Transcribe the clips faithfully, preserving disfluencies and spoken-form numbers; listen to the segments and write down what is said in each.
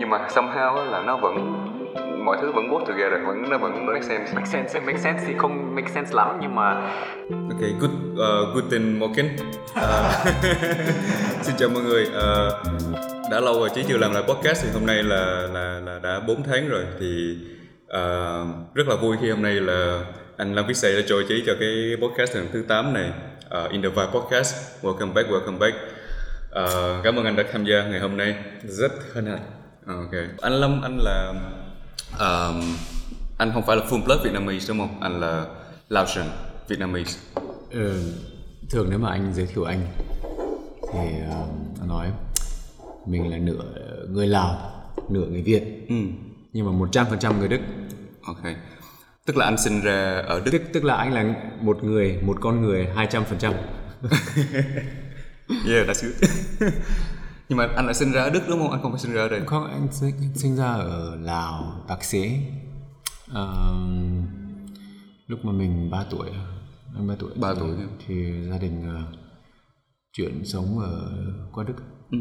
nhưng mà somehow là nó vẫn mọi thứ vẫn work together, vẫn nó vẫn make sense. Make sense, make sense thì không make sense lắm nhưng mà ok, good uh, guten Morgen. Uh, xin chào mọi người. Uh, đã lâu rồi Chí chưa làm lại podcast, thì hôm nay là là là đã bốn tháng rồi, thì uh, rất là vui khi hôm nay là anh Lâm Vissay đã trôi Chí cho cái podcast lần thứ tám này, uh, In The Vibe podcast. Welcome back, welcome back. Uh, cảm ơn anh đã tham gia ngày hôm nay. Rất hân hạnh. Ok. Anh Lâm, anh là Um, anh không phải là full blood Vietnamese đúng không? Anh là Laotian Vietnamese. Ừ, thường nếu mà anh giới thiệu anh thì uh, nói mình là nửa người Lào, nửa người Việt. Ừ. Nhưng mà một trăm phần trăm người Đức. Ok. Tức là anh sinh ra ở Đức. Tức, tức là anh là một người, một con người hai trăm phần trăm. Yeah, that's good. Nhưng mà anh lại sinh ra ở Đức đúng không? Anh không phải sinh ra ở đây. Không, anh sinh, sinh ra ở Lào, Bắc Xê. À, lúc mà mình ba tuổi, anh ba tuổi. ba tuổi thì, thì gia đình uh, chuyển sống ở qua Đức. Ừ.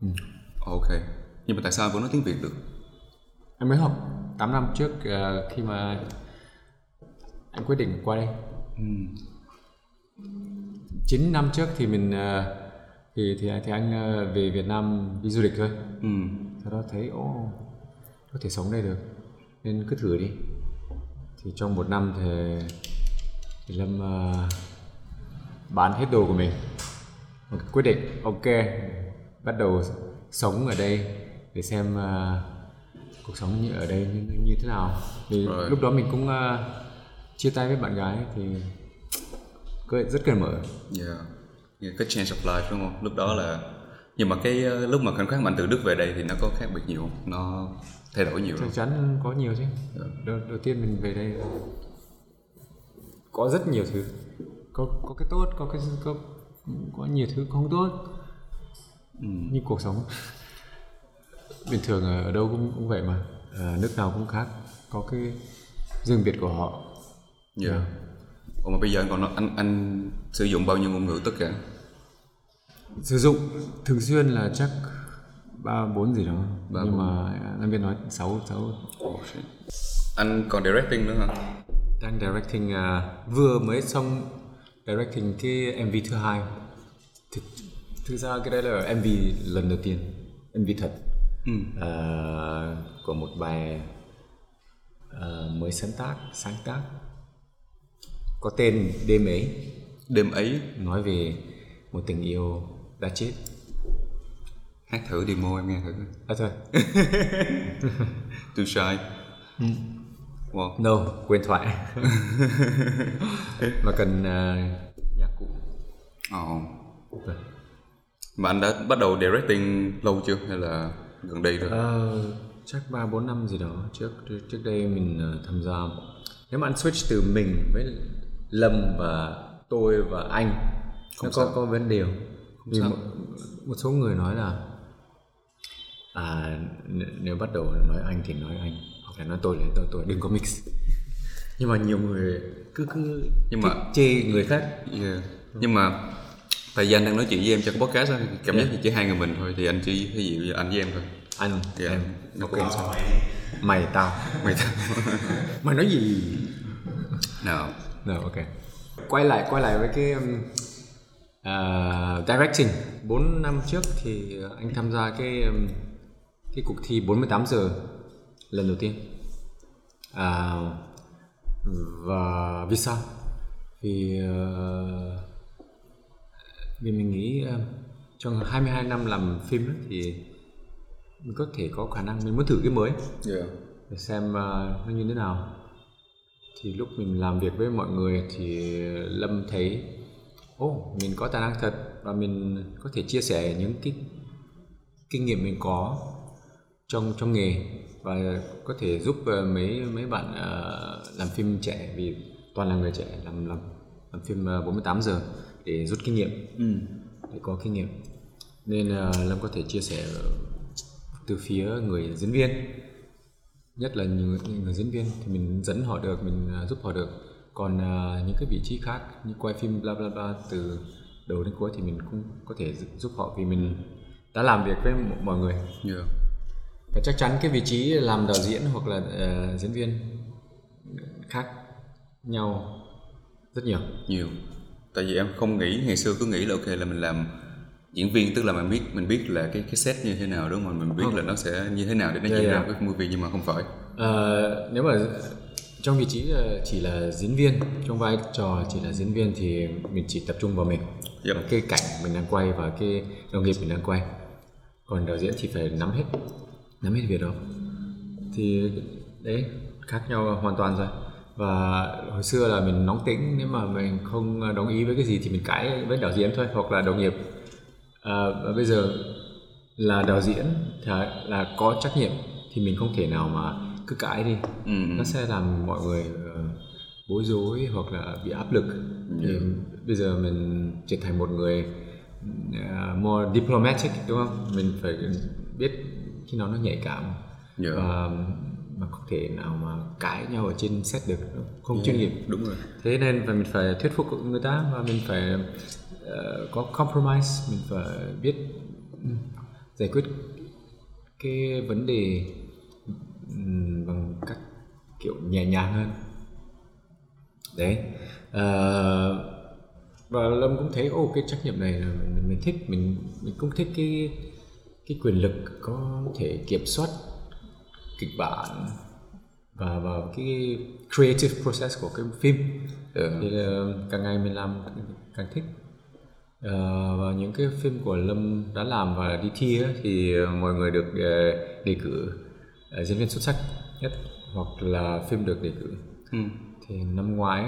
Ừ. Ok. Nhưng mà tại sao anh vẫn nói tiếng Việt được? Anh mới học tám năm trước uh, khi mà anh quyết định qua đây. Ừ. chín năm trước thì mình uh, Thì, thì, thì anh về Việt Nam đi du lịch thôi. Ừ. Sau đó thấy ồ, oh, có thể sống đây được nên cứ thử đi. Thì trong một năm thì, thì Lâm uh, bán hết đồ của mình, một quyết định ok, bắt đầu sống ở đây để xem uh, cuộc sống như ở đây như, như thế nào. Thì right. Lúc đó mình cũng uh, chia tay với bạn gái thì rất cần mở. Yeah. Cái change of life đúng không? Lúc đó là... Nhưng mà cái lúc mà khoảnh khắc mà anh từ Đức về đây thì nó có khác biệt nhiều không? Nó thay đổi nhiều không? Chắc chắn có nhiều chứ. Đầu, đầu tiên mình về đây có rất nhiều thứ. Có, có cái tốt, có, cái, có, có nhiều thứ không tốt. Ừ. Nhưng cuộc sống bình thường ở đâu cũng, cũng vậy mà. À, nước nào cũng khác. Có cái riêng biệt của họ. Dạ. Yeah. Ủa mà bây giờ anh còn nói, anh, anh sử dụng bao nhiêu ngôn ngữ tất cả? Sử dụng thường xuyên là chắc ba bốn gì đó. ba, nhưng bốn. Mà anh biết nói sáu sáu. Oh, shit. Anh còn directing nữa hả? Đang directing, uh, vừa mới xong directing cái em vê thứ hai. Thực, thực ra cái đấy là em vê lần đầu tiên, em vê thật. Ừ. Uh, của một bài uh, mới sáng tác, sáng tác. Có tên Đêm ấy. Đêm ấy nói về một tình yêu đã chết. Hát thử demo em nghe thử. À thôi. Too shy. Wow. No, quên thoại. Mà cần uh, nhạc cụ. Ồ. Oh. Mà anh đã bắt đầu directing lâu chưa hay là gần đây rồi? Uh, chắc ba bốn năm gì đó. Trước trước đây mình uh, tham gia. Nếu mà anh switch từ mình với Lâm và tôi và anh không, nó có, có vấn đề. Vì một, một số người nói là à, nếu bắt đầu nói anh thì nói anh, hoặc là nói tôi là tôi, tôi đừng có mix. Nhưng mà nhiều người cứ cứ nhưng mà chê người khác. Yeah. Nhưng mà tại vì anh đang nói chuyện với em cho cái podcast đó, cảm giác yeah. Thì chỉ hai người mình thôi, thì anh chỉ ví dụ anh với em thôi. Anh yeah. Em okay. Oh. Mày tao mày tao mày nói gì? No. No, ok. Quay lại quay lại với cái uh, directing. Bốn năm trước thì anh tham gia cái um, cái cuộc thi bốn mươi tám giờ lần đầu tiên. Uh, và vì sao? Vì uh, vì mình nghĩ uh, trong hai mươi hai năm làm phim đó thì mình có thể có khả năng mình muốn thử cái mới. Yeah. Để xem uh, nó như thế nào. Thì lúc mình làm việc với mọi người thì Lâm thấy Ô, oh, mình có tài năng thật và mình có thể chia sẻ những cái kinh nghiệm mình có trong trong nghề và có thể giúp mấy mấy bạn uh, làm phim trẻ, vì toàn là người trẻ làm làm, làm phim bốn mươi tám giờ để rút kinh nghiệm. Ừ. Để có kinh nghiệm. Nên uh, Lâm có thể chia sẻ từ phía người diễn viên, nhất là người, người diễn viên thì mình dẫn họ được, mình uh, giúp họ được. Còn uh, những cái vị trí khác như quay phim bla bla bla từ đầu đến cuối thì mình cũng có thể giúp họ, vì mình đã làm việc với mọi người. Yeah. Và chắc chắn cái vị trí làm đạo diễn hoặc là uh, diễn viên khác nhau rất nhiều. Nhiều. Tại vì em không nghĩ, ngày xưa cứ nghĩ là ok là mình làm diễn viên tức là mình biết mình biết là cái cái set như thế nào đúng không? Mình biết không. Là nó sẽ như thế nào để nó yeah, diễn yeah. ra cái movie, nhưng mà không phải. Uh, nếu mà trong vị trí chỉ là diễn viên, trong vai trò chỉ là diễn viên thì mình chỉ tập trung vào mình, yep. cái cảnh mình đang quay và cái đồng nghiệp mình đang quay. Còn đạo diễn thì phải nắm hết, nắm hết việc đó. Thì đấy, khác nhau hoàn toàn rồi. Và hồi xưa là mình nóng tính, nếu mà mình không đồng ý với cái gì thì mình cãi với đạo diễn thôi, hoặc là đồng nghiệp. À, và bây giờ là đạo diễn là có trách nhiệm thì mình không thể nào mà cứ cãi đi, ừ. nó sẽ làm mọi người bối rối hoặc là bị áp lực. Thì ừ. bây giờ mình trở thành một người uh, more diplomatic, đúng không? Mình phải biết khi nó nó nhạy cảm, yeah. và mà không thể nào mà cãi nhau ở trên set được, không yeah. chuyên nghiệp. Đúng rồi. Thế nên và mình phải thuyết phục người ta, và mình phải uh, có compromise, mình phải biết giải quyết cái vấn đề bằng cách kiểu nhẹ nhàng hơn. Đấy. À, và Lâm cũng thấy ô cái trách nhiệm này là mình, mình thích, mình mình cũng thích cái cái quyền lực có thể kiểm soát kịch bản và vào cái creative process của cái phim. Ừ. Thì là càng ngày mình làm càng thích. À, và những cái phim của Lâm đã làm và đi thi ấy, thì mọi người được đề cử diễn viên xuất sắc nhất hoặc là phim được đề cử. Ừ. Thì năm ngoái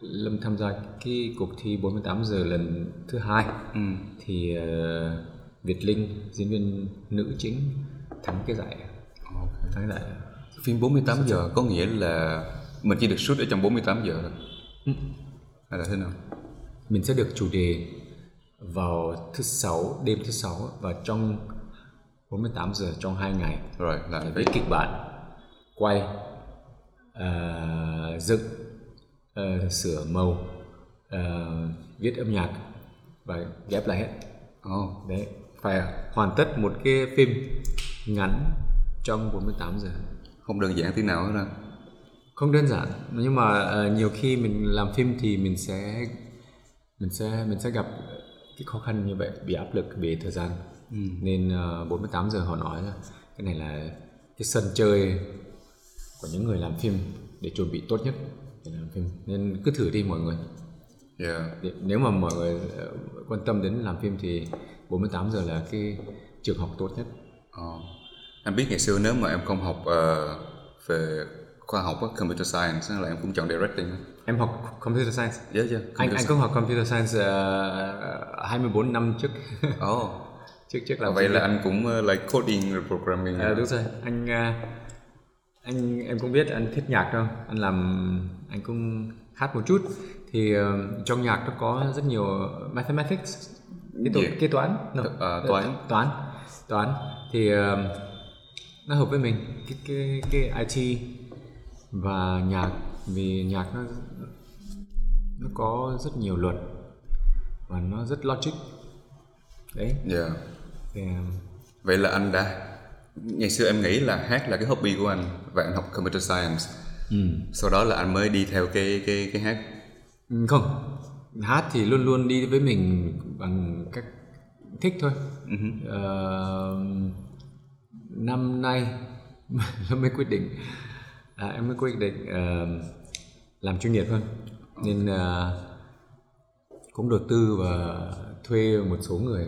Lâm tham gia cái cuộc thi bốn mươi tám giờ lần thứ hai, ừ. thì uh, Việt Linh diễn viên nữ chính thắng cái giải. Okay. Thắng giải. Phim bốn mươi tám xuất giờ có nghĩa là mình chỉ được shoot ở trong bốn mươi tám giờ thôi. Ừ. Hay là thế nào? Mình sẽ được chủ đề vào thứ sáu, đêm thứ sáu, và trong bốn mươi tám giờ trong hai ngày rồi là với kịch bản quay, uh, dựng, uh, sửa màu, uh, viết âm nhạc và ghép lại hết. Oh. Đấy, phải hoàn tất một cái phim ngắn trong bốn mươi tám giờ. Không đơn giản tí nào hết. Không đơn giản, nhưng mà uh, nhiều khi mình làm phim thì mình sẽ mình sẽ mình sẽ gặp cái khó khăn như vậy, bị áp lực về thời gian. Ừ. Nên uh, bốn mươi tám giờ họ nói là cái này là cái sân chơi của những người làm phim để chuẩn bị tốt nhất để làm phim. Nên cứ thử đi mọi người. Yeah. Nếu mà mọi người quan tâm đến làm phim thì bốn mươi tám giờ là cái trường học tốt nhất. Oh. Em biết ngày xưa nếu mà em không học uh, về khoa học uh, computer science là em cũng chọn directing. Em học computer science. Yeah, yeah. Computer anh science. Anh cũng học computer science uh, hai mươi bốn năm trước. Oh. Trước, trước làm vậy là anh cũng uh, like coding rồi programming. À, đúng rồi, anh uh, anh em cũng biết anh thích nhạc không? Anh làm anh cũng hát một chút thì uh, trong nhạc nó có rất nhiều mathematics, cái tổ, yeah. kế toán, no. uh, toán, toán, toán thì uh, nó hợp với mình cái cái cái i tê và nhạc, vì nhạc nó nó có rất nhiều luật và nó rất logic. Đấy. Yeah. Yeah. Vậy là anh đã, ngày xưa em nghĩ là hát là cái hobby của anh và anh học computer science. Ừ. Sau đó là anh mới đi theo cái cái cái hát. Không, hát thì luôn luôn đi với mình bằng cách thích thôi. Uh-huh. Uh, năm nay em mới quyết định, à, em mới quyết định uh, làm chuyên nghiệp hơn, nên uh, cũng đầu tư và thuê một số người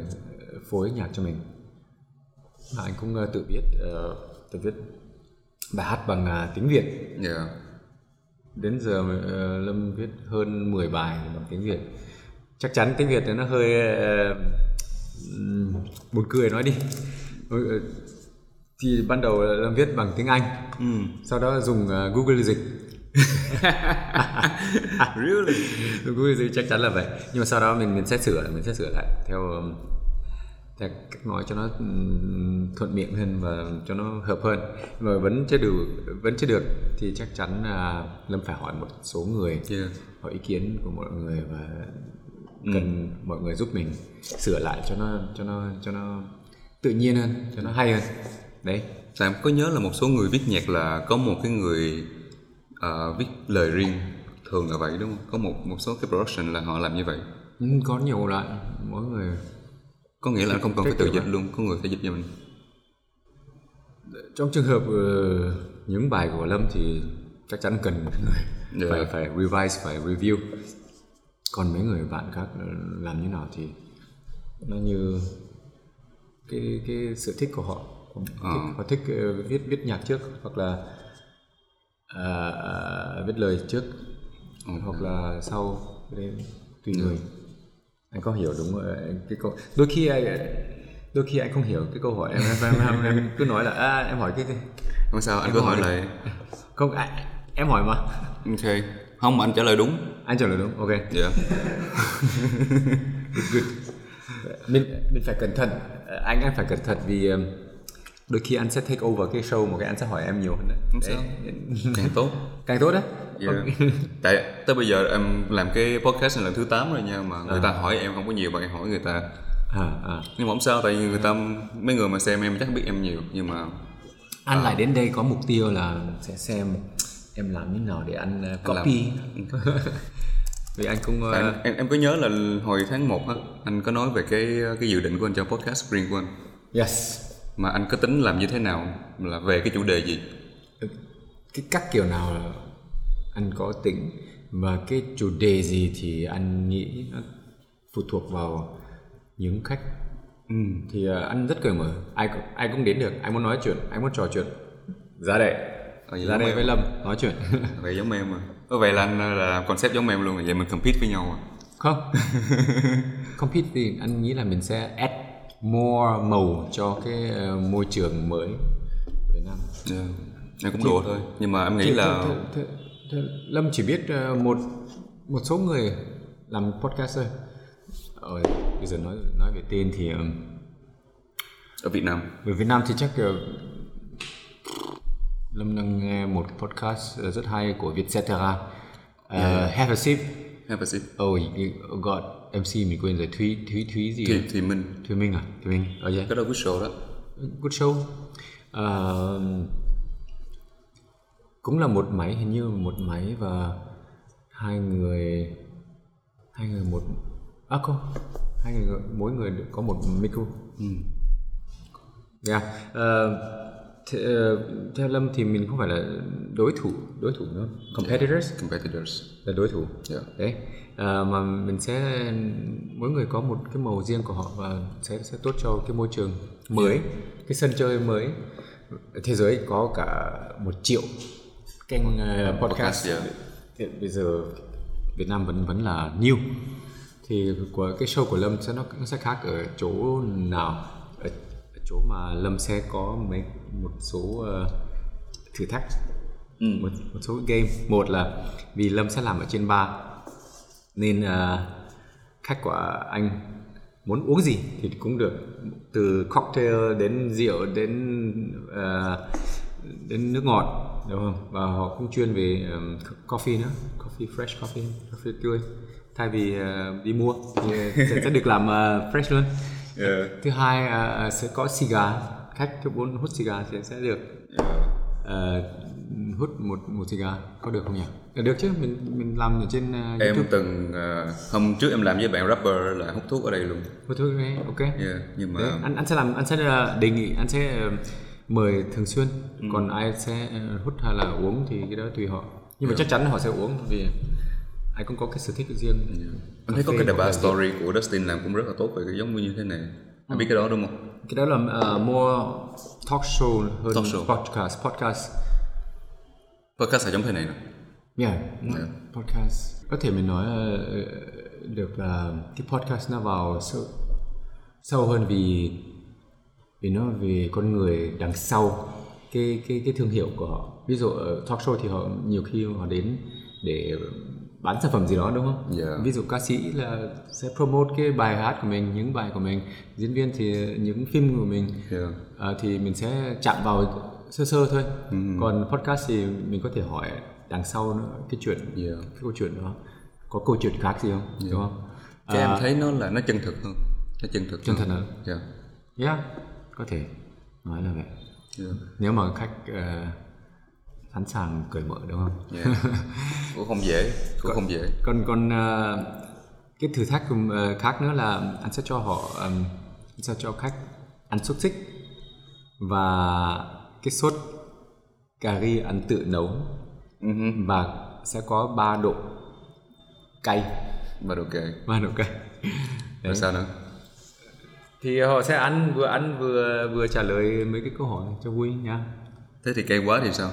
phối nhạc cho mình. Mà anh cũng uh, tự viết uh, tự viết bài hát bằng uh, tiếng Việt. Yeah. Đến giờ uh, Lâm viết hơn mười bài bằng tiếng Việt. Chắc chắn tiếng Việt nó hơi uh, buồn cười nói đi. Thì ban đầu Lâm viết bằng tiếng Anh, mm. sau đó dùng uh, Google dịch. Really? Google chắc chắn là vậy, nhưng mà sau đó mình mình sẽ sửa mình sẽ sửa lại theo theo cách nói cho nó thuận miệng hơn và cho nó hợp hơn, mà vẫn chưa đủ vẫn chưa được thì chắc chắn là Lâm phải hỏi một số người, yeah. hỏi ý kiến của mọi người và cần ừ. mọi người giúp mình sửa lại cho nó cho nó cho nó tự nhiên hơn, cho nó hay hơn. Đấy, Sam có nhớ là một số người viết nhạc là có một cái người uh, viết lời riêng, thường là vậy đúng không? Có một một số cái production là họ làm như vậy. Có nhiều loại, mỗi người. Có nghĩa là không cần phải tự dịch luôn, có người phải dịch cho mình. Trong trường hợp uh, những bài của Lâm thì chắc chắn cần một người yeah. phải phải revise, phải review. Còn mấy người bạn khác làm như nào thì nó như cái cái sở thích của họ. Họ thích, họ thích uh, viết viết nhạc trước hoặc là uh, viết lời trước okay. hoặc là sau lên tùy yeah. người. Anh có hiểu đúng rồi. Cái câu đôi khi anh đôi khi anh không hiểu cái câu hỏi em em, em, em cứ nói là à, em hỏi cái gì không sao anh em cứ hỏi lại thì... không anh, em hỏi mà ok không mà anh trả lời đúng anh trả lời đúng ok yeah. good, good. mình mình phải cẩn thận anh anh phải cẩn thận vì đôi khi anh sẽ take over cái show một cái anh sẽ hỏi em nhiều hơn đấy không sao càng tốt càng tốt đấy yeah. okay. Tại tới bây giờ em làm cái podcast này lần thứ tám rồi nha mà người à. ta hỏi em không có nhiều mà em hỏi người ta à, à. nhưng mà không sao tại vì người ta mấy người mà xem em chắc biết em nhiều nhưng mà anh à. lại đến đây có mục tiêu là sẽ xem em làm như nào để anh copy làm... vì anh cũng uh... anh, em em có nhớ là hồi tháng một á anh có nói về cái cái dự định của anh cho podcast Green One yes mà anh có tính làm như thế nào là về cái chủ đề gì cái các kiểu nào là anh có tính và cái chủ đề gì thì anh nghĩ nó phụ thuộc vào những khách ừ. thì uh, anh rất cởi mở ai cũng ai cũng đến được anh muốn nói chuyện anh muốn trò chuyện ra đây à, ra đây với Lâm nói chuyện vậy giống em mà có vậy là anh là concept giống em luôn vậy mình compete với nhau à? Không compete thì anh nghĩ là mình sẽ add more màu cho cái uh, môi trường mới Việt Nam yeah. em cũng đùa thôi nhưng mà em nghĩ thì, là thì, thì, thì, thì Lâm chỉ biết uh, một một số người làm podcast thôi. Ờ, bây giờ nói nói về tên thì um, ở Việt Nam ở Việt Nam thì chắc uh, Lâm đang nghe một podcast rất hay của Vietcetera uh, yeah. Have a sip Have a sip oh god em xê mình quên rồi Thúy Thúy Thúy gì Thúy, Thúy Minh Thúy Minh à Thúy Minh oh yeah cái đó good show đó good show uh, cũng là một máy hình như một máy và hai người hai người một à không hai người mỗi người có một micro ừ. yeah. uh, th- uh, theo Lâm thì mình không phải là đối thủ đối thủ nữa competitors yeah. competitors là đối thủ yeah. đấy uh, mà mình sẽ mỗi người có một cái màu riêng của họ và sẽ sẽ tốt cho cái môi trường mới yeah. cái sân chơi mới thế giới có cả một triệu kênh uh, podcast, podcast yeah. bây giờ Việt Nam vẫn vẫn là new thì của cái show của Lâm sẽ nó, nó sẽ khác ở chỗ nào ở chỗ mà Lâm sẽ có mấy một số uh, thử thách ừ. một một số game một là vì Lâm sẽ làm ở trên bar nên uh, khách của anh muốn uống gì thì cũng được từ cocktail đến rượu đến uh, đến nước ngọt đúng không và họ cũng chuyên về um, coffee nữa coffee fresh coffee coffee tươi thay vì uh, đi mua thì sẽ, sẽ được làm uh, fresh luôn yeah. Thứ hai uh, sẽ có cigar khách thứ bốn hút cigar thì sẽ được uh, hút một một cigar có được không nhỉ được chứ mình mình làm ở trên uh, em YouTube. Từng uh, hôm trước em làm với bạn rapper là hút thuốc ở đây luôn hút thuốc này ok yeah, nhưng mà đấy, anh anh sẽ làm anh sẽ đề nghị anh sẽ uh, mời thường xuyên ừ. còn ai sẽ uh, hút hay là uống thì cái đó tùy họ nhưng yeah. mà chắc chắn họ sẽ uống vì ai cũng có cái sở thích riêng. Yeah. Anh thấy có cái đà story của Dustin làm cũng rất là tốt về cái giống như thế này. Anh ừ. biết cái đó đúng không? Cái đó là uh, more talk show hơn talk show. podcast. Podcast podcast là giống thế này nè. Yeah. yeah, podcast. Có thể mình nói uh, được là cái podcast nó vào sâu, sâu hơn vì vì nó về con người đằng sau cái cái cái thương hiệu của họ. Ví dụ ở talk show thì họ nhiều khi họ đến để bán sản phẩm gì đó đúng không? Yeah. Ví dụ ca sĩ là sẽ promote cái bài hát của mình, những bài của mình, diễn viên thì những phim của mình yeah. à, thì mình sẽ chạm vào sơ sơ thôi. Mm. Còn podcast thì mình có thể hỏi đằng sau nữa, cái chuyện, yeah. cái câu chuyện đó, có câu chuyện khác gì không? Yeah. Đúng không? Cho à, em thấy nó là nó chân thực hơn, nó chân thực, chân hơn. thật hơn. Yeah. yeah, có thể nói là vậy. yeah. Nếu mà khách uh, sẵn sàng cởi mở đúng không? Yeah. Cũng không dễ, cũng không dễ. Còn còn uh, cái thử thách cùng, uh, khác nữa là anh sẽ cho họ, um, anh sẽ cho khách ăn xúc xích và cái sốt cà ri anh tự nấu, uh-huh. và sẽ có ba độ cay, ba độ cay, ba độ cay. Rồi sao nữa? Thì họ sẽ ăn, vừa ăn vừa vừa trả lời mấy cái câu hỏi cho vui nha. Thế thì cay quá thì sao?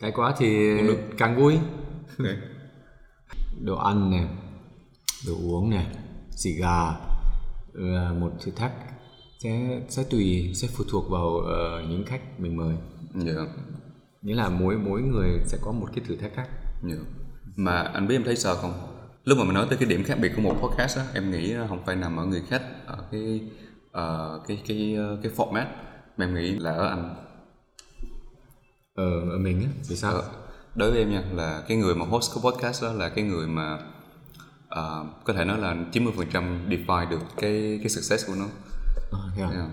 Cay quá thì càng vui. Okay. Đồ ăn này, đồ uống này, xì gà là một thử thách, sẽ sẽ tùy, sẽ phụ thuộc vào uh, những khách mình mời. Yeah. Nghĩa là mỗi mỗi người sẽ có một cái thử thách khác. Yeah. Mà anh biết em thấy sợ không? Lúc mà mình nói tới cái điểm khác biệt của một podcast á, em nghĩ không phải nằm ở người khách, ở cái uh, cái cái cái format, mà em nghĩ là ở anh, ờ, ở mình á. Vì sao? Ờ, đối với em nha, là cái người mà host của podcast đó là cái người mà uh, có thể nói là chín mươi phần trăm define được cái cái success của nó. Uh, yeah. Yeah.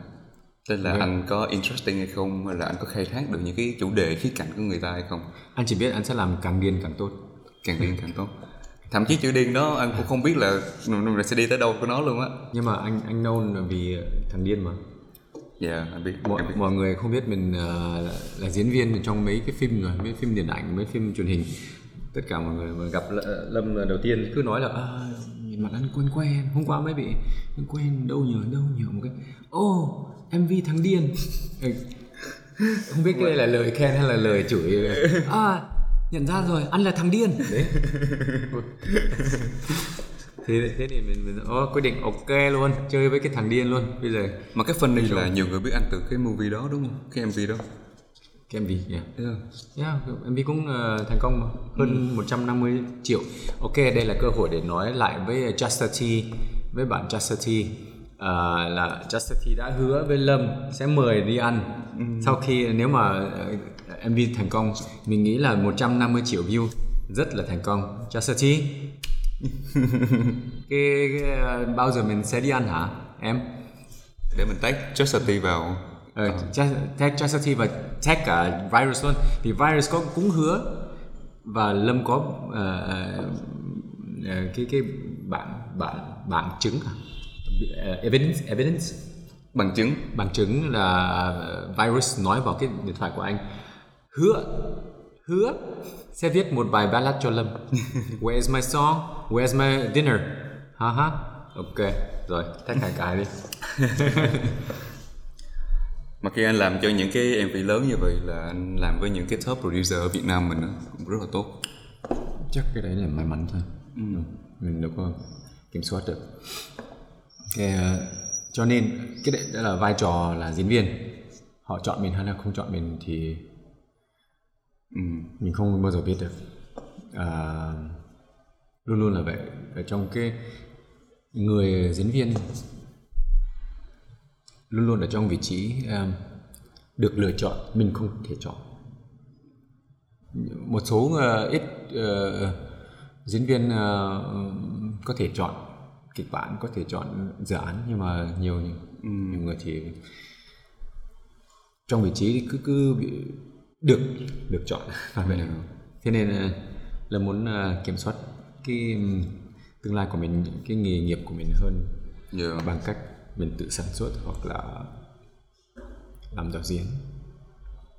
Nên là okay. Anh có interesting hay không, hay là anh có khai thác được những cái chủ đề khía cạnh của người ta hay không. Anh chỉ biết anh sẽ làm càng điên càng tốt, càng điên càng tốt. Thậm chí chữ điên đó anh cũng không biết là mình sẽ đi tới đâu của nó luôn á. Nhưng mà anh anh known vì thằng điên mà. Dạ, yeah, anh biết. Mọi, biết. Mọi người không biết mình uh, là, là diễn viên trong mấy cái phim rồi, mấy phim điện ảnh, mấy phim truyền hình. Tất cả mọi người mà gặp Lâm lần đầu tiên cứ nói là à, nhìn mặt anh quen quen, hôm qua mới bị quen, đâu nhờ, đâu nhờ một cái. Ô, oh, em vê thằng điên. Không biết cái đây là lời khen hay là lời chửi. À, nhận ra rồi, anh là thằng điên. Đấy. Thế, thế thì mình, mình oh, quyết định ok luôn, chơi với cái thằng điên luôn bây giờ. Mà cái phần này là rồi. Nhiều người biết anh từ cái movie đó đúng không? Cái em vê đó. Cái em vê, yeah. Yeah, yeah, em vê cũng uh, thành công mà. Hơn ừ. một trăm năm mươi triệu. Ok, đây là cơ hội để nói lại với Justity, với bạn Justity. Uh, là Justity đã hứa với Lâm sẽ mời đi ăn. Ừ. Sau khi nếu mà uh, em vê thành công, mình nghĩ là một trăm năm mươi triệu view rất là thành công. Justity. cái, cái bao giờ mình sẽ đi ăn hả em? Để mình tag Justity vào, ờ, uh. tag Justity và tag cả Virus luôn, thì Virus có cũng hứa và Lâm có uh, uh, cái cái bản bản bản chứng hả? Uh, evidence evidence bằng chứng bằng chứng là Virus nói vào cái điện thoại của anh, hứa hứa sẽ viết một bài ballad cho Lâm. Where's my song? Where's my dinner? Haha. Ok, rồi, tag hai cái đi. Mà khi anh làm cho những cái em vê lớn như vậy là anh làm với những cái top producer ở Việt Nam mình đó, cũng rất là tốt. Chắc cái đấy là may mắn thôi. Ừ. Mình đâu có kiểm soát được. Okay, uh, cho nên cái đấy là vai trò là diễn viên. Họ chọn mình hay là không chọn mình thì Ừ. mình không bao giờ biết được, à, luôn luôn là vậy. Ở trong cái người diễn viên luôn luôn ở trong vị trí um, được lựa chọn, mình không thể chọn. Một số uh, ít uh, diễn viên uh, có thể chọn kịch bản, có thể chọn dự án, nhưng mà nhiều ừ. nhiều người thì trong vị trí cứ cứ bị được được chọn. Thế nên là, là muốn uh, kiểm soát cái um, tương lai của mình, cái nghề nghiệp của mình hơn yeah. bằng cách mình tự sản xuất hoặc là làm đạo diễn.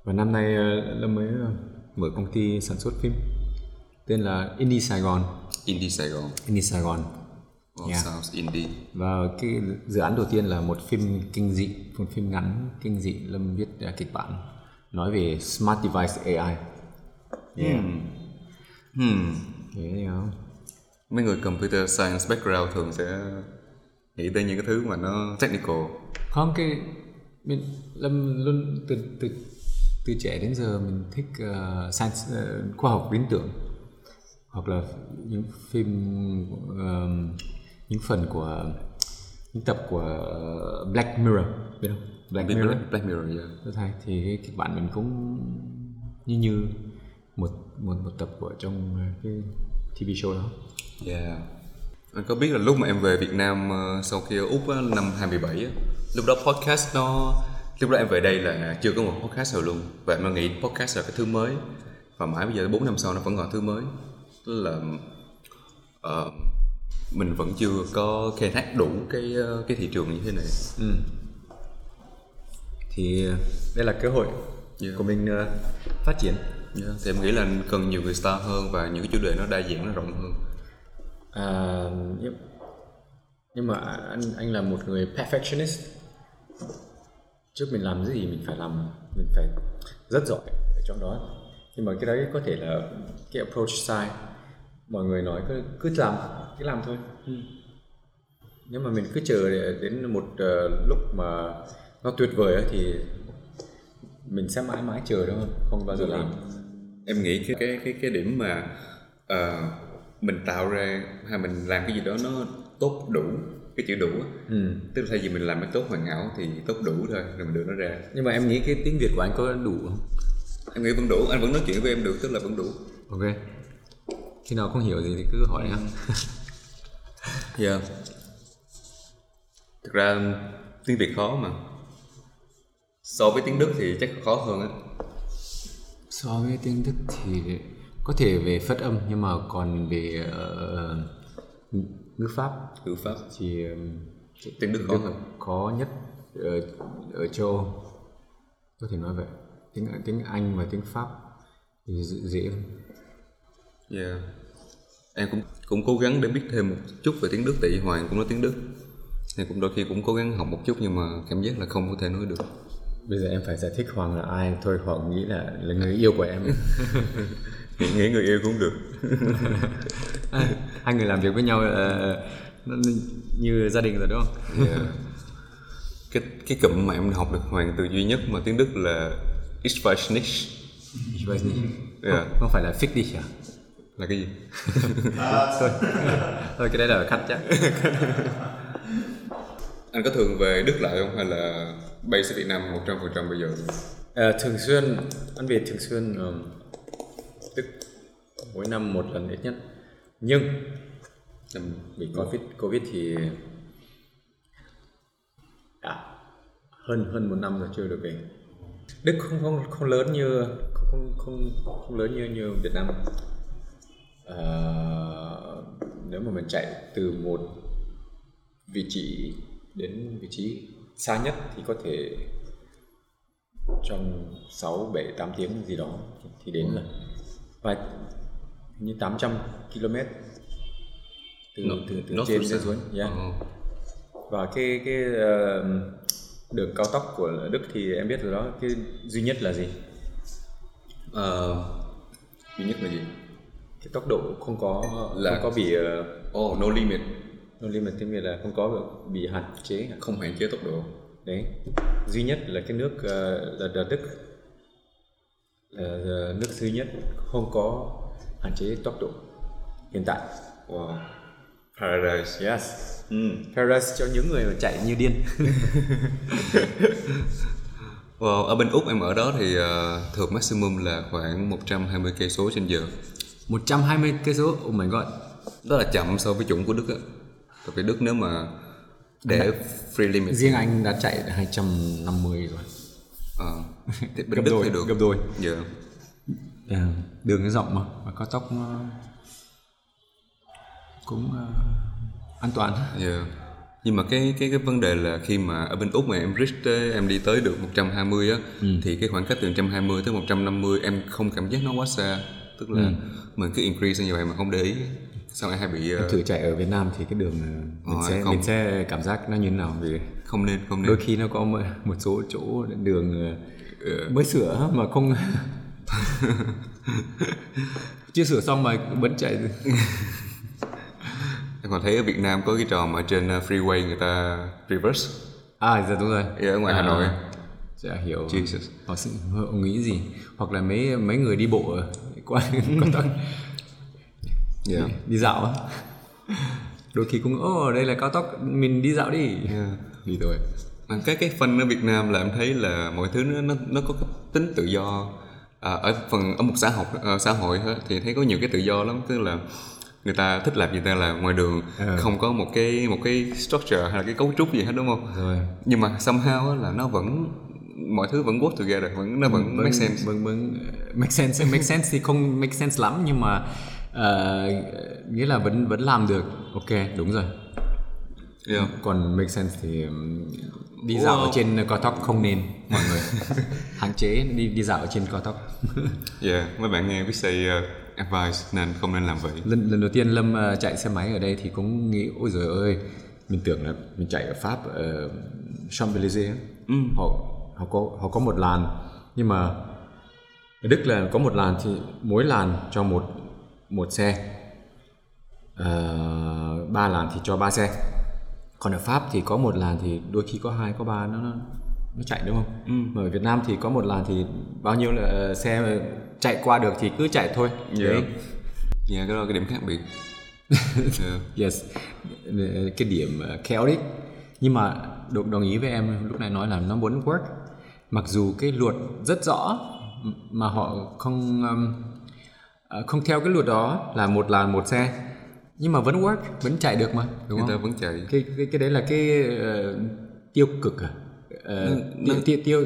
Và năm nay uh, Lâm mới uh, mở công ty sản xuất phim tên là Indie Sài Gòn. Indie Sài Gòn. Indie Sài Gòn. Wow, yeah. Sounds indie. Và cái dự án đầu tiên là một phim kinh dị, một phim ngắn kinh dị. Lâm viết uh, kịch bản nói về smart device a i. Yeah. Hmm. Hmm. Thế không? Mấy người computer science background thường sẽ nghĩ tới những cái thứ mà nó technical. Không, cái mình Lâm luôn từ từ từ trẻ đến giờ mình thích uh, science, uh, khoa học viễn tưởng hoặc là những phim uh, những phần của những tập của Black Mirror, biết không? Black Mirror, Black, Black Mirror, yeah. Tôi thấy thì kịch bản mình cũng như như một một một tập của trong cái ti vi show đó. Yeah. Anh có biết là lúc mà em về Việt Nam sau khi ở Úc á, năm hai mươi bảy á, lúc đó podcast nó Lúc đó em về đây là chưa có một podcast nào luôn. Và em nghĩ podcast là cái thứ mới. Và mãi bây giờ bốn năm sau nó vẫn còn thứ mới. Tức là uh, mình vẫn chưa có khai thác đủ cái cái thị trường như thế này. Ừ. Thì đây là cơ hội yeah. của mình uh, phát triển. Yeah. Thì em nghĩ là cần nhiều người star hơn và những cái chủ đề nó đa dạng, nó rộng hơn. À, nhưng, nhưng mà anh anh là một người perfectionist. Trước mình làm cái gì mình phải làm, mình phải rất giỏi ở trong đó. Nhưng mà cái đấy có thể là cái approach sai. Mọi người nói cứ cứ làm, cứ làm thôi. Ừ. Nếu mà mình cứ chờ đến một uh, lúc mà nó tuyệt vời ấy, thì mình sẽ mãi mãi chờ đó, không bao giờ ừ. làm. Em nghĩ cái cái cái, cái điểm mà uh, mình tạo ra hay mình làm cái gì đó nó tốt đủ, cái chữ đủ ừ. tức là thay vì mình làm cái tốt hoàn hảo thì tốt đủ thôi rồi mình đưa nó ra. Nhưng mà em nghĩ cái tiếng Việt của anh có đủ không? Em nghĩ vẫn đủ, anh vẫn nói chuyện với em được, tức là vẫn đủ. Ok. Khi nào không hiểu gì thì cứ hỏi anh. Dạ. yeah. Thực ra tiếng Việt khó mà. So với tiếng Đức thì chắc khó hơn á. So với tiếng Đức thì có thể về phát âm, nhưng mà còn về uh, ngữ pháp, ngữ pháp thì uh, tiếng Đức khó hơn. Khó nhất ở, ở châu Âu. Có thể nói vậy. Tiếng tiếng Anh và tiếng Pháp thì dễ hơn. Yeah. Em cũng cũng cố gắng để biết thêm một chút về tiếng Đức, tại vì Hoàng cũng nói tiếng Đức. Em cũng đôi khi cũng cố gắng học một chút nhưng mà cảm giác là không có thể nói được. Bây giờ em phải giải thích Hoàng là ai thôi. Hoàng nghĩ là, là người yêu của em. Nghĩ người yêu cũng được. à, Hai người làm việc với nhau là, như gia đình rồi đúng không? Yeah. Cái, cái cụm mà em học được Hoàng từ duy nhất mà tiếng Đức là Ich weiß nicht. Ich weiß nicht. Yeah. Không, không phải là fick dich à? Là cái gì? thôi, thôi cái đấy là khách chắc. Anh có thường về Đức lại không hay là bay sang Việt Nam một trăm phần trăm bây giờ? À, thường xuyên, anh về thường xuyên um, Đức mỗi năm một lần ít nhất. Nhưng vì Covid, Covid thì à, hơn hơn một năm rồi chưa được về. Đức không không không lớn như không không không lớn như như Việt Nam. À, nếu mà mình chạy từ một vị trí đến vị trí xa nhất thì có thể trong sáu, bảy, tám tiếng gì đó thì đến là vài như tám trăm ki lô mét từ nó, từ từ trên xuống xuống. Yeah. Uh-huh. Và cái cái uh, đường cao tốc của Đức thì em biết rồi đó, cái duy nhất là gì? Uh, duy nhất là gì? Cái tốc độ không có là không có bị uh, oh no limit. No limit tiếng Việt là không có bị hạn chế, không hạn chế tốc độ. Đấy. Duy nhất là cái nước uh, là, là Đức là, là nước duy nhất không có hạn chế tốc độ hiện tại. Wow. Paradise. Yes. Mm. Paradise cho những người mà chạy như điên. Wow, ở bên Úc em ở đó thì uh, thường maximum là khoảng một trăm hai mươi cây số trên giờ. một trăm hai mươi cây số, oh my god. Đó là chậm so với chuẩn của Đức á. Tại vì Đức nếu mà để free limit riêng anh đã chạy hai trăm năm mươi rồi. Ờ. À, bên Đức đôi, thì được gấp đôi. Dạ. Yeah. Yeah. Đường nó rộng mà và cao tốc cũng uh, an toàn. Yeah. Nhưng mà cái cái cái vấn đề là khi mà ở bên Úc mà em reach tới, em đi tới được một trăm hai mươi á ừ. thì cái khoảng cách từ một trăm hai mươi tới một trăm năm mươi em không cảm giác nó quá xa, tức là ừ. mình cứ increase như vậy mà không để ý. Xong em hay bị uh... em thử chạy ở Việt Nam thì cái đường mình, ờ, sẽ, mình sẽ cảm giác nó như thế nào vì không nên không nên đôi khi nó có một số chỗ đường uh... mới sửa mà không chưa sửa xong mà vẫn chạy. Em còn thấy ở Việt Nam có cái trò mà trên freeway người ta reverse. À giờ đúng rồi. Ở ngoài à, Hà Nội. Dạ hiểu. Jesus. Họ, họ nghĩ gì? Hoặc là mấy mấy người đi bộ qua con tắc. Yeah. Đi, đi dạo. Đôi khi cũng ô oh, đây là cao tốc mình đi dạo đi. Yeah. Đi thôi. Cái cái phần ở Việt Nam là em thấy là mọi thứ nó nó có tính tự do. À, ở phần ở một xã hội xã hội thì thấy có nhiều cái tự do lắm, tức là người ta thích làm gì ta là ngoài đường ừ. không có một cái một cái structure hay là cái cấu trúc gì hết đúng không? Rồi. Nhưng mà somehow là nó vẫn mọi thứ vẫn work together, vẫn nó vẫn, vẫn make sense, vẫn, vẫn make sense make sense thì không make sense lắm, nhưng mà uh, nghĩa là vẫn vẫn làm được. Ok, đúng rồi. Yeah. Còn make sense thì đi wow. dạo ở trên cao tốc không nên, mọi người hạn chế đi đi dạo ở trên cao tốc. Yeah, mấy bạn nghe Vissay uh, advice nên không nên làm vậy. Lần lần đầu tiên Lâm uh, chạy xe máy ở đây thì cũng nghĩ ôi giời ơi, mình tưởng là mình chạy ở Pháp, ở Champs-Élysées, ừ. họ họ có họ có một làn, nhưng mà ở Đức là có một làn thì mỗi làn cho một một xe, uh, ba làn thì cho ba xe. Còn ở Pháp thì có một làn thì đôi khi có hai, có ba, nó nó, nó chạy, đúng không? Ừ. Mà ở Việt Nam thì có một làn thì bao nhiêu là xe chạy qua được thì cứ chạy thôi. Dạ, yeah. yeah, cái đó là cái điểm khác biệt. yeah. Yes, cái điểm chaotic. Nhưng mà đồng ý với em lúc này nói là nó muốn work, mặc dù cái luật rất rõ mà họ không không theo cái luật đó là một làn một xe, nhưng mà vẫn work, vẫn chạy được mà, đúng người không? Ta vẫn chạy. Cái cái cái đấy là cái uh, tiêu cực à? Uh, tiêu, tiêu tiêu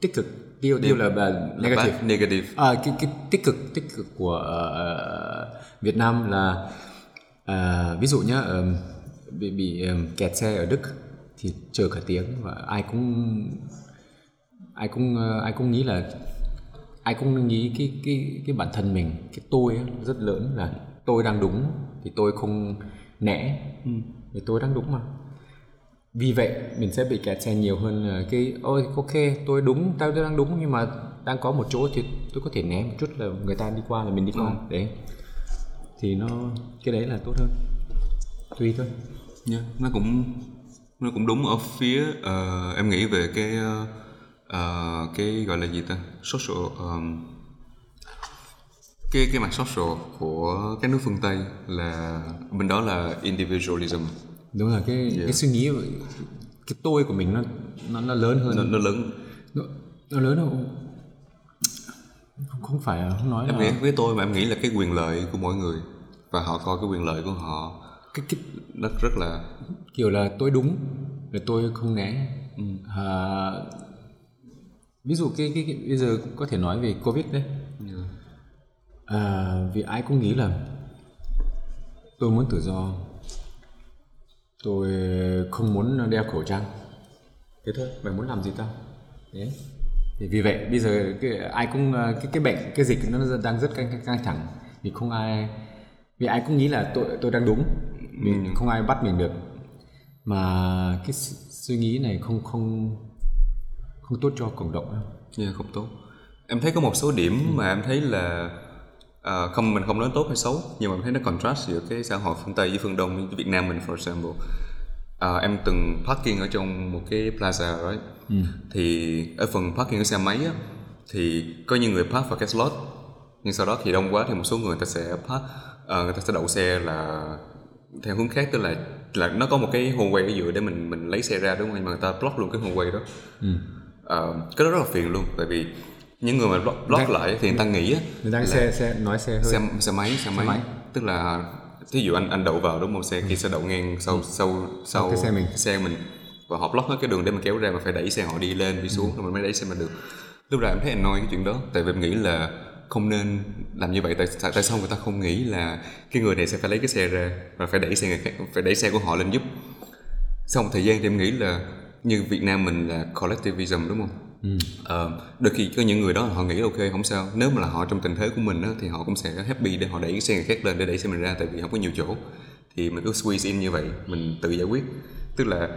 tích cực, tiêu tiêu là, là negative. Bad, negative. À, cái cái tích cực tích cực của uh, Việt Nam là uh, ví dụ nhá, uh, bị bị um, kẹt xe ở Đức thì chờ cả tiếng và ai cũng ai cũng uh, ai cũng nghĩ là ai cũng nghĩ cái cái cái bản thân mình, cái tôi ấy, rất lớn là tôi đang đúng. Thì tôi không nẽ, ừ. Thì tôi đang đúng mà. Vì vậy mình sẽ bị kẹt xe nhiều hơn cái ôi ok tôi đúng, tao đang đúng, nhưng mà đang có một chỗ thì tôi có thể né một chút là người ta đi qua là mình đi qua, ừ. Đấy thì nó cái đấy là tốt hơn. Tùy thôi. Yeah, nó cũng nó cũng đúng ở phía uh, em nghĩ về cái uh, cái gọi là gì ta, social um, cái cái mặt social của các nước phương Tây là bên đó là individualism. Đúng là cái yeah. cái suy nghĩ cái tôi của mình nó nó, nó lớn hơn. Nó, nó lớn. Nó, nó lớn đâu. Không, không phải không nói. Em là... nghĩ với tôi mà em nghĩ là cái quyền lợi của mỗi người và họ coi cái quyền lợi của họ cái cái nó rất là kiểu là tôi đúng, là tôi không né. Ừ. À, ví dụ cái, cái cái bây giờ có thể nói về Covid đấy. Yeah. À, vì ai cũng nghĩ là tôi muốn tự do, tôi không muốn đeo khẩu trang, thế thôi, mày muốn làm gì tao? Đấy. Thì vì vậy bây giờ cái, ai cũng cái cái bệnh cái dịch nó đang rất căng, căng thẳng, vì không ai vì ai cũng nghĩ là tôi tôi đang đúng, mình ừ. không ai bắt mình được, mà cái suy nghĩ này không không không tốt cho cộng đồng. Yeah, không tốt. Em thấy có một số điểm ừ. mà em thấy là À, không mình không nói tốt hay xấu, nhưng mà mình thấy nó contrast giữa cái xã hội phương Tây với phương Đông, với Việt Nam mình for example. À, em từng parking ở trong một cái plaza rồi, right? ừ. Thì ở phần parking ở xe máy á, thì có những người park vào cái slot, nhưng sau đó thì đông quá thì một số người, người ta sẽ park, uh, người ta sẽ đậu xe là theo hướng khác, tức là là nó có một cái hồ quay ở giữa để mình mình lấy xe ra, đúng không? Nhưng mà người ta block luôn cái hồ quay đó. Ừ. À, cái đó rất là phiền luôn, tại vì những người mà block, block đang, lại thì người ta nghĩ á, người ta xe xe nói xe hơi xe, xe máy xe, xe máy. máy tức là thí dụ anh anh đậu vào đúng không, xe kia sẽ đậu ngang sau ừ. sau sau cái xe mình xe mình và họ block hết cái đường để mình kéo ra, mà phải đẩy xe họ đi lên đi xuống ừ. rồi mình mới đẩy xe mình được. Lúc đó em thấy anh nói cái chuyện đó, tại vì em nghĩ là không nên làm như vậy. Tại tại sao người ta không nghĩ là cái người này sẽ phải lấy cái xe ra và phải đẩy xe người khác, phải đẩy xe của họ lên giúp. Sau một thời gian thì em nghĩ là như Việt Nam mình là collectivism, đúng không? Ừ. Ờ, đôi khi có những người đó họ nghĩ ok không sao, nếu mà là họ trong tình thế của mình đó, thì họ cũng sẽ happy để họ đẩy cái xe người khác lên để đẩy xe mình ra, tại vì không có nhiều chỗ thì mình cứ squeeze in như vậy, mình tự giải quyết. Tức là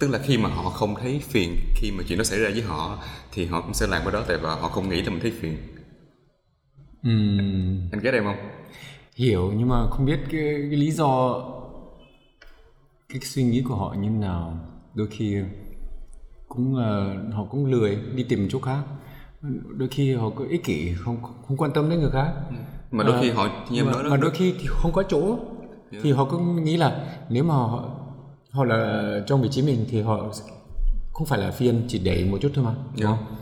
tức là khi mà họ không thấy phiền khi mà chuyện đó xảy ra với họ thì họ cũng sẽ làm cái đó, tại vì họ không nghĩ là mình thấy phiền. Ừ. Anh ghét em không? Hiểu, nhưng mà không biết cái, cái lý do cái suy nghĩ của họ như nào, đôi khi cũng uh, họ cũng lười đi tìm chỗ khác, đôi khi họ cứ ích kỷ, không không quan tâm đến người khác, mà đôi uh, khi họ như mà, đó mà đôi khi thì không có chỗ yeah. thì họ cũng nghĩ là nếu mà họ họ là trong vị trí mình thì họ không phải là phiền, chỉ để một chút thôi mà, đúng yeah. không?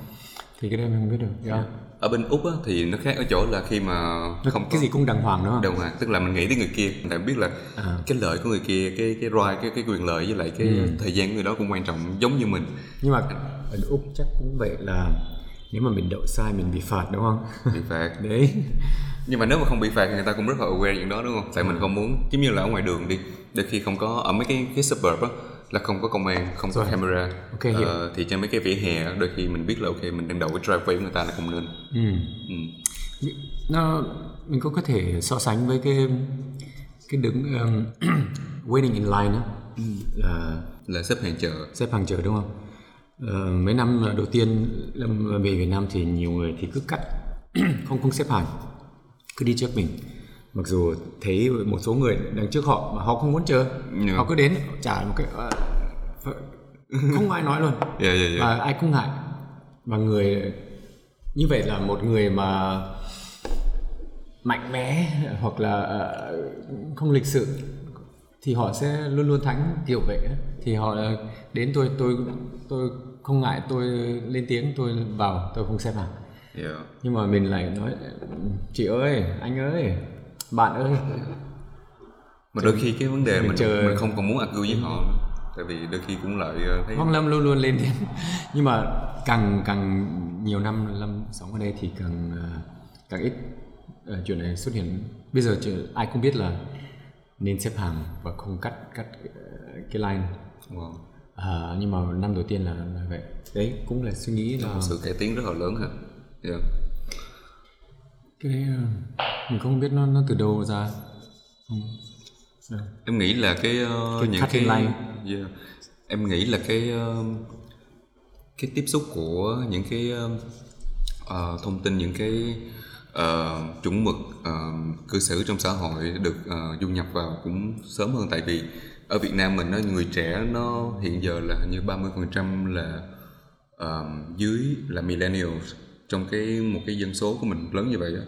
Thì cái đấy mình không biết được. Yeah. Yeah. Ở bên Úc á, thì nó khác ở chỗ là khi mà nó không có cái gì cũng đàng hoàng đúng không? Đàng hoàng, tức là mình nghĩ tới người kia, mình đã biết là à. cái lợi của người kia, cái cái right, cái cái quyền lợi với lại cái ừ. thời gian của người đó cũng quan trọng giống như mình. Nhưng mà ở Úc chắc cũng vậy, là nếu mà mình đậu sai mình bị phạt đúng không? Bị phạt. Đấy. Nhưng mà nếu mà không bị phạt thì người ta cũng rất là aware những đó đúng không? Tại mình không muốn, giống như là ở ngoài đường đi, đôi khi không có ở mấy cái cái suburb á, là không có công an, không có camera. Okay, ờ, thì trên mấy cái vỉa hè đôi khi mình biết là ok mình đang đậu cái driveway của người ta là không nên. Ừ. Ừ. Nó mình cũng có thể so sánh với cái cái đứng um, waiting in line á, ừ. là là xếp hàng chờ, xếp hàng chờ đúng không? Ờ, mấy năm đầu tiên Lâm về Việt Nam thì nhiều người thì cứ cắt không không xếp hàng, cứ đi trước mình. Mặc dù thấy một số người đang trước họ mà họ không muốn chờ, yeah. họ cứ đến trả một cái uh, không ai nói luôn, yeah, yeah, yeah. và ai cũng ngại. Và người như vậy là một người mà mạnh mẽ hoặc là uh, không lịch sự thì họ sẽ luôn luôn thánh kiểu vậy. Thì họ đến tôi tôi tôi không ngại, tôi lên tiếng, tôi vào, tôi không xếp hàng. Yeah. Nhưng mà mình lại nói chị ơi, anh ơi, bạn ơi. Mà đôi khi cái vấn đề mình, mình, chờ... mình không còn muốn argue với họ, tại vì đôi khi cũng lại thấy Hoàng Lâm luôn luôn lên tiếng. Nhưng mà càng càng nhiều năm Lâm sống ở đây thì càng càng ít chuyện này xuất hiện. Bây giờ ai cũng biết là nên xếp hàng và không cắt cắt cái line. Wow. À, nhưng mà năm đầu tiên là, là vậy. Đấy cũng là suy nghĩ là một sự cải tiến rất là lớn hả? Yeah. Cái đấy mình không biết nó, nó từ đâu ra. Yeah. Em nghĩ là cái, uh, cái những cái line. Yeah. Em nghĩ là cái uh, cái tiếp xúc của những cái uh, thông tin, những cái uh, chuẩn mực uh, cư xử trong xã hội được uh, du nhập vào cũng sớm hơn. Tại vì ở Việt Nam mình đó, người trẻ nó hiện giờ là hình như ba mươi phần trăm là uh, dưới là millennials trong cái một cái dân số của mình lớn như vậy đó.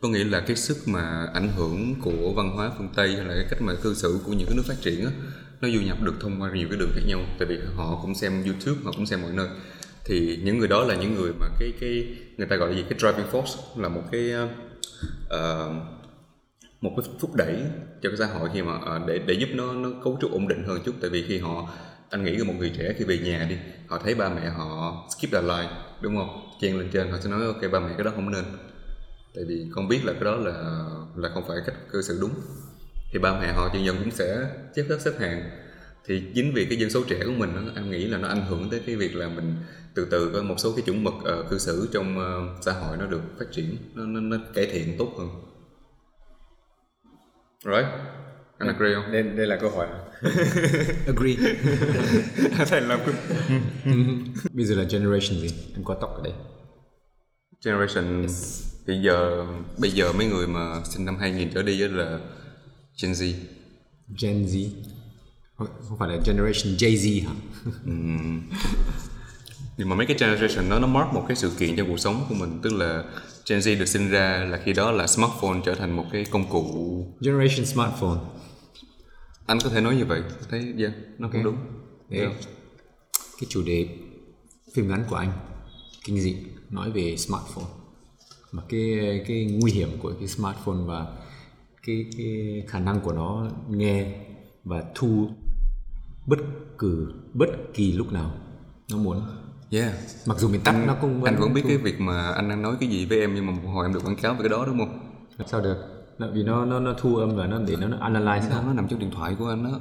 Có nghĩa là cái sức mà ảnh hưởng của văn hóa phương Tây hay là cái cách mà cư xử của những cái nước phát triển đó, nó du nhập được thông qua nhiều cái đường khác nhau, tại vì họ cũng xem YouTube, họ cũng xem mọi nơi. Thì những người đó là những người mà cái cái người ta gọi là gì, cái driving force, là một cái uh, một cái thúc đẩy cho cái xã hội khi mà uh, để để giúp nó nó cấu trúc ổn định hơn chút. Tại vì khi họ, anh nghĩ là một người trẻ khi về nhà đi, họ thấy ba mẹ họ skip the line đúng không, chen lên trên, họ sẽ nói ok ba mẹ cái đó không nên, tại vì con biết là cái đó là là không phải cách cư xử đúng. Thì ba mẹ họ dần dần cũng sẽ xếp các xếp hàng. Thì chính vì cái dân số trẻ của mình đó, anh nghĩ là nó ảnh hưởng tới cái việc là mình từ từ có một số cái chuẩn mực uh, cư xử trong uh, xã hội nó được phát triển, nó nó, nó cải thiện tốt hơn. Right? Anh agree không? Đây, đây là câu hỏi. Agree. Phải làm cũng. Bây giờ là generation gì? Em có tóc ở đây. Generation. Yes. Bây giờ bây giờ mấy người mà sinh năm hai nghìn trở đi là Gen Z. Gen Z. Không phải là generation Jay-Z hả? Nhưng mà mấy cái generation đó nó mark một cái sự kiện trong cuộc sống của mình, tức là Gen Z được sinh ra là khi đó là smartphone trở thành một cái công cụ. Generation smartphone. Anh có thể nói như vậy, thấy yeah, nó cũng okay. Đúng. Yeah. Cái chủ đề phim ngắn của anh kinh dị nói về smartphone, mà cái cái nguy hiểm của cái smartphone và cái, cái khả năng của nó nghe và thu bất cứ bất kỳ lúc nào nó muốn. Yeah. Mặc dù mình tắt nó cũng... Anh vẫn biết thu. Cái việc mà anh đang nói cái gì với em, nhưng mà một hồi em được quảng cáo về cái đó đúng không? Sao được? Vì nó nó, nó thu âm và nó để nó, nó analyze sao? Nó nằm trong điện thoại của anh đó.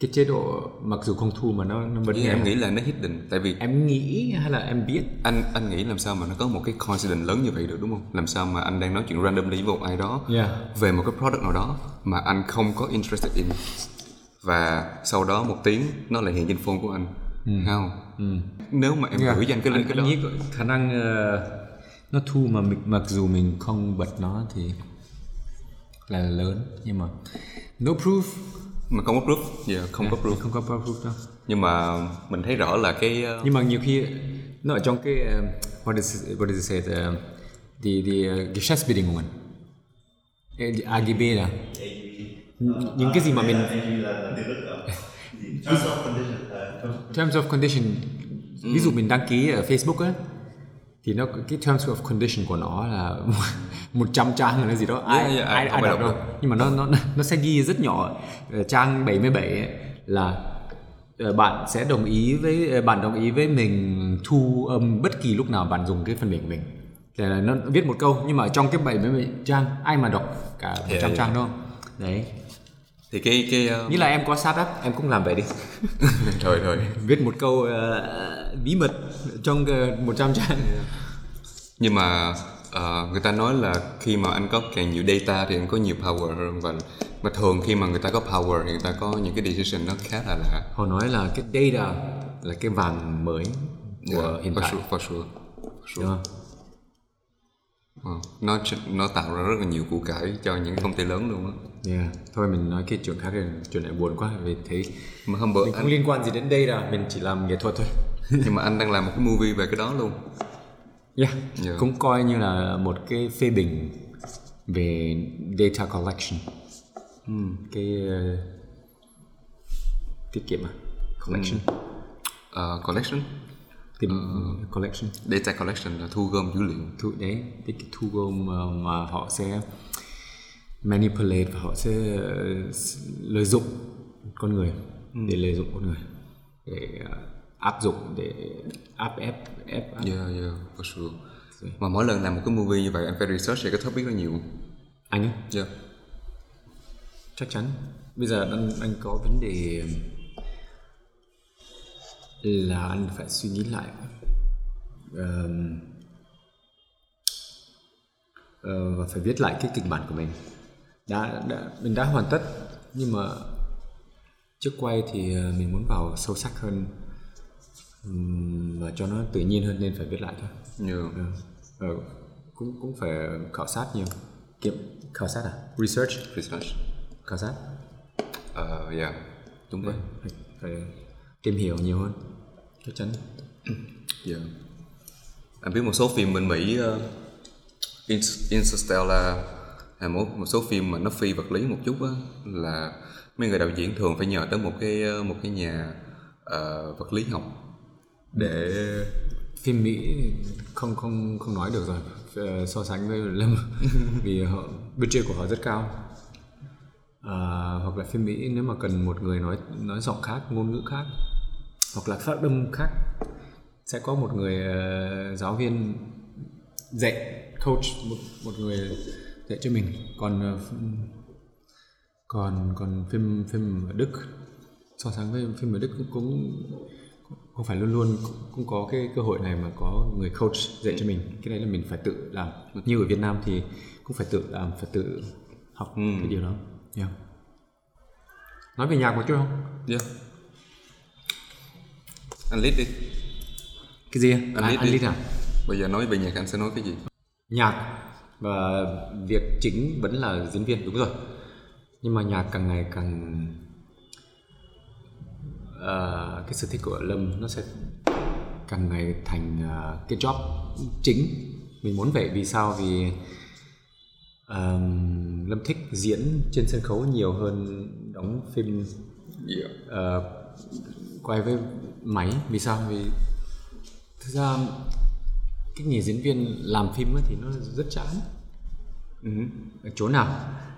Cái chế độ mặc dù không thu mà nó, nó vẫn yeah, nghe. Em nghĩ là nó hidden. Tại vì... Em nghĩ hay là em biết? Anh anh nghĩ làm sao mà nó có một cái coincidence lớn như vậy được đúng không? Làm sao mà anh đang nói chuyện randomly với một ai đó, yeah. về một cái product nào đó mà anh không có interested in, và sau đó một tiếng nó lại hiện trên phone của anh. Ừ. Không. Ừ. Nếu mà em yeah. gửi cho anh cái link cái đó, khả năng uh, nó thu mà mình, mặc dù mình không bật nó thì là lớn, nhưng mà no proof, mà không có proof, yeah, không yeah, có proof, không có proof đâu. Nhưng mà mình thấy rõ là cái uh... nhưng mà nhiều khi nó ở trong cái uh, what is it, what is it said, uh, the the uh, Geschäftsbedingungen của mình, a giê bê là N- những cái gì mà mình Terms of condition, uh, terms of condition. Ví dụ mình đăng ký ở Facebook á, thì nó cái terms of condition của nó là một trăm trang hay là gì đó, ai yeah, ai, ai đọc đâu. Nhưng mà nó nó nó sẽ ghi rất nhỏ, trang bảy mươi bảy là bạn sẽ đồng ý với bạn đồng ý với mình thu âm bất kỳ lúc nào bạn dùng cái phần mềm của mình. Thì là nó viết một câu, nhưng mà trong cái bảy mươi bảy trang ai mà đọc cả một trăm yeah, yeah. trang đâu. Đấy. Thì cái cái uh... như là em có startup, em cũng làm vậy đi. Trời ơi. Viết một câu uh, bí mật trong uh, một trăm trang. Nhưng mà uh, người ta nói là khi mà anh có càng nhiều data thì anh có nhiều power hơn, và mà thường khi mà người ta có power thì người ta có những cái decision nó khá là lạ. Họ nói là cái data là cái vàng mới của yeah, hiện tại. For sure, for sure. Yeah. Nó, nó tạo ra rất là nhiều củ cải cho những công ty lớn luôn á. Yeah. Thôi mình nói cái chuyện khác rồi, chuyện này buồn quá vì thấy mà hôm bữa mình anh... không liên quan gì đến đây là mình chỉ làm nghệ thuật thôi. Nhưng mà anh đang làm một cái movie về cái đó luôn. Yeah. Yeah. Cũng coi như là một cái phê bình về data collection. Mm. Cái uh, tiết kiệm à? Collection. Mm. Uh, collection. Tìm uh, collection. Data collection là thu gom dữ liệu. Thu, đấy, cái thu gom mà, mà họ sẽ manipulate và họ sẽ uh, lợi dụng con người, ừ. để lợi dụng con người, để uh, áp dụng, để áp ép ép. Yeah, yeah, for sure. Yeah. Mà mỗi lần làm một cái movie như vậy em phải research về cái topic rất nhiều. Anh á? Yeah. Chắc chắn. Bây giờ anh anh có vấn đề là anh phải suy nghĩ lại um, uh, và phải viết lại cái kịch bản của mình. Đã, đã mình đã hoàn tất, nhưng mà trước quay thì mình muốn vào sâu sắc hơn um, và cho nó tự nhiên hơn nên phải viết lại thôi. Nhiều. Yeah. Uh, uh, cũng cũng phải khảo sát nhiều. Kiểm khảo sát à? Research. Research. Khảo sát. Ờ, uh, yeah. Đúng vậy. Phải, phải tìm hiểu nhiều hơn, chắc chắn. Dạ. Yeah. Anh biết một số phim bên Mỹ, uh, Interstellar, hay một, một số phim mà nó phi vật lý một chút á, là mấy người đạo diễn thường phải nhờ tới một cái một cái nhà uh, vật lý học để phim Mỹ không không không nói được rồi, uh, so sánh với Lâm vì họ, budget của họ rất cao. À, hoặc là phim Mỹ nếu mà cần một người nói nói giọng khác, ngôn ngữ khác, hoặc là phát âm khác, sẽ có một người uh, giáo viên dạy, coach, một một người dạy cho mình. Còn uh, còn còn phim phim ở Đức, so sánh với phim ở Đức cũng cũng không phải luôn luôn cũng, cũng có cái cơ hội này mà có người coach dạy cho mình. Cái này là mình phải tự làm. Như ở Việt Nam thì cũng phải tự làm, phải tự học ừ. cái điều đó. Yeah. Nói về nhạc một chút không? Yeah. Anh lead đi. Cái gì? Anh, anh, anh lead à? Bây giờ nói về nhạc anh sẽ nói cái gì? Nhạc và việc chính vẫn là diễn viên, đúng rồi. Nhưng mà nhạc càng ngày càng uh, cái sở thích của Lâm nó sẽ càng ngày thành uh, cái job chính. Mình muốn vậy vì sao? Vì Um, Lâm thích diễn trên sân khấu nhiều hơn đóng phim, yeah. uh, quay với máy. Vì sao? Vì thực ra cái nghề diễn viên làm phim thì nó rất chán. uh-huh. Ở chỗ nào?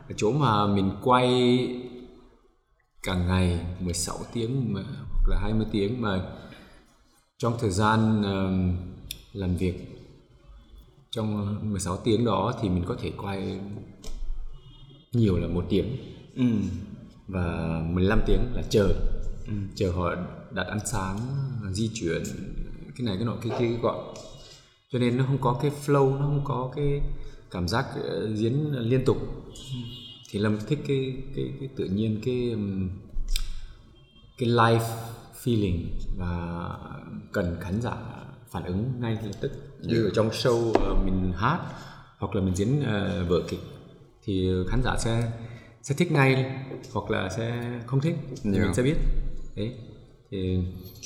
Ở chỗ mà mình quay cả ngày mười sáu tiếng mà, hoặc là hai mươi tiếng, mà trong thời gian uh, làm việc trong mười sáu tiếng đó thì mình có thể quay nhiều là một tiếng, ừ. và mười lăm tiếng là chờ, ừ. chờ họ đặt ăn sáng, di chuyển, cái này cái nọ cái kia cái gọi, cho nên nó không có cái flow, nó không có cái cảm giác diễn liên tục. Thì Lâm thích cái cái cái tự nhiên, cái cái live feeling và cần khán giả phản ứng ngay lập tức. Như yeah. ở trong show uh, mình hát hoặc là mình diễn uh, vở kịch thì khán giả sẽ sẽ thích ngay hoặc là sẽ không thích, thì yeah. mình sẽ biết. Đấy, thì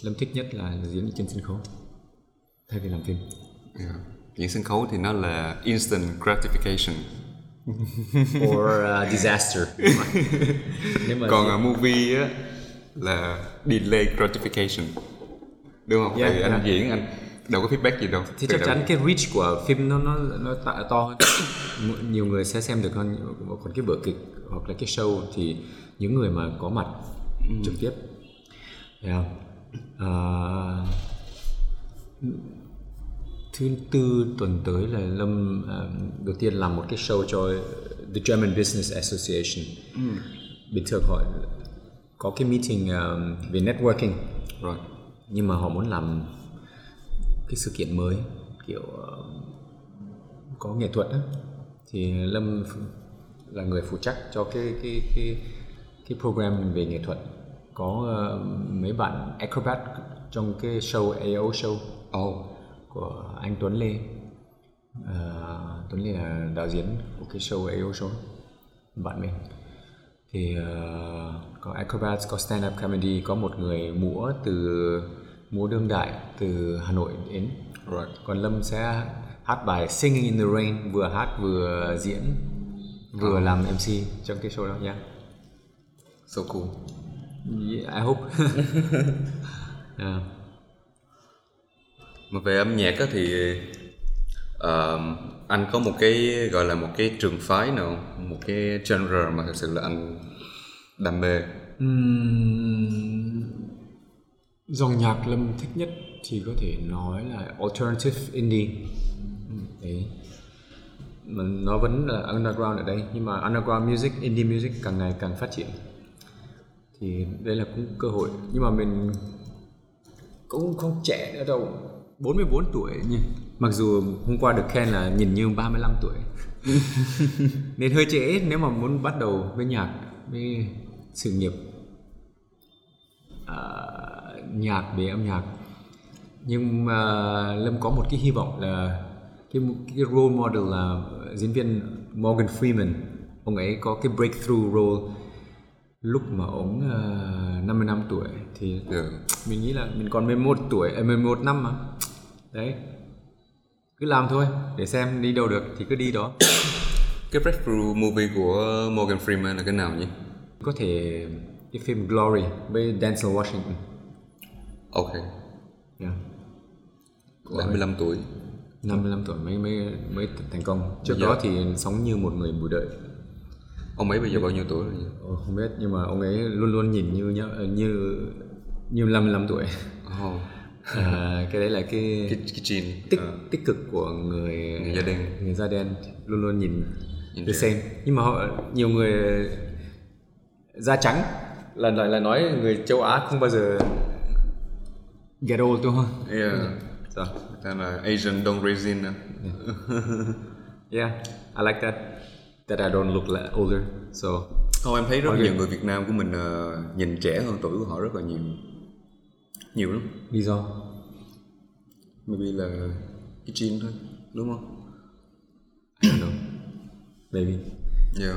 Lâm thích nhất là diễn trên sân khấu thay vì làm phim. Yeah. Diễn sân khấu thì nó là instant gratification or uh, disaster. Nếu mà còn ở movie á là delay gratification, đúng không? Thì yeah, yeah. anh diễn anh đâu có feedback gì đâu. Thì chắc chắn cái reach của phim nó nó nó to hơn, nhiều người sẽ xem được hơn. Còn cái vở kịch hoặc là cái show thì những người mà có mặt ừ. trực tiếp. Yeah. Uh, thứ tư tuần tới là Lâm uh, đầu tiên làm một cái show cho The German Business Association. Ừ. Bình thường họ có cái meeting um, về networking rồi, nhưng mà họ muốn làm cái sự kiện mới kiểu uh, có nghệ thuật á, thì Lâm là người phụ trách cho cái cái cái cái program về nghệ thuật. Có uh, mấy bạn acrobat trong cái show a o show oh. của anh Tuấn Lê. Uh, Tuấn Lê là đạo diễn của cái show a o show, bạn mình. Thì uh, có acrobats, có stand up comedy, có một người múa từ múa đương đại từ Hà Nội đến. Right. Còn Lâm sẽ hát bài Singing in the Rain, vừa hát vừa diễn vừa oh. làm em xê trong cái show đó nha. Yeah. So cool. Yeah, I hope. Yeah. Mà về âm nhạc á thì uh, anh có một cái gọi là một cái trường phái nào, một cái genre mà thực sự là anh đam mê? Uhm, dòng nhạc Lâm thích nhất thì có thể nói là alternative indie. Đấy, mà nó vẫn là underground ở đây, nhưng mà underground music, indie music càng ngày càng phát triển. Thì đây là cũng cơ hội, nhưng mà mình cũng không trẻ nữa đâu, bốn mươi bốn tuổi nhỉ. Mặc dù hôm qua được khen là nhìn như ba mươi lăm tuổi nên hơi trễ nếu mà muốn bắt đầu với nhạc, với sự nghiệp à, nhạc, về âm nhạc. Nhưng mà Lâm có một cái hy vọng là cái, cái role model là diễn viên Morgan Freeman. Ông ấy có cái breakthrough role lúc mà ổng uh, năm mươi lăm tuổi thì yeah. mình nghĩ là mình còn mười một tuổi, à, mười một năm mà. Đấy, cứ làm thôi, để xem đi đâu được thì cứ đi đó. Cái breakthrough movie của Morgan Freeman là cái nào nhỉ? Có thể cái phim Glory với Denzel Washington. Ok. Yeah. năm mươi lăm tuổi. năm mươi lăm tuổi mới mới mới thành công. Trước đó thì sống như một người mù đợi. Ông ấy bây giờ bao nhiêu tuổi rồi nhỉ? Ờ, không biết, nhưng mà ông ấy luôn luôn nhìn như như như năm mươi lăm tuổi. Oh. À, cái đấy là cái cái, cái gene tích uh. tích cực của người người da đen, người da đen luôn luôn nhìn the same. Nhưng mà họ, nhiều người da trắng là lại là nói người châu Á không bao giờ get old đúng không? Yeah. Sao? Tên là Asian don't raise in. Yeah, I like that. That I don't look like older, so. Không, em thấy rất okay. nhiều người Việt Nam của mình uh, nhìn trẻ hơn tuổi của họ rất là nhiều, nhiều lắm. Lý do? Maybe là cái gene thôi, đúng không? I don't know. Maybe. Yeah.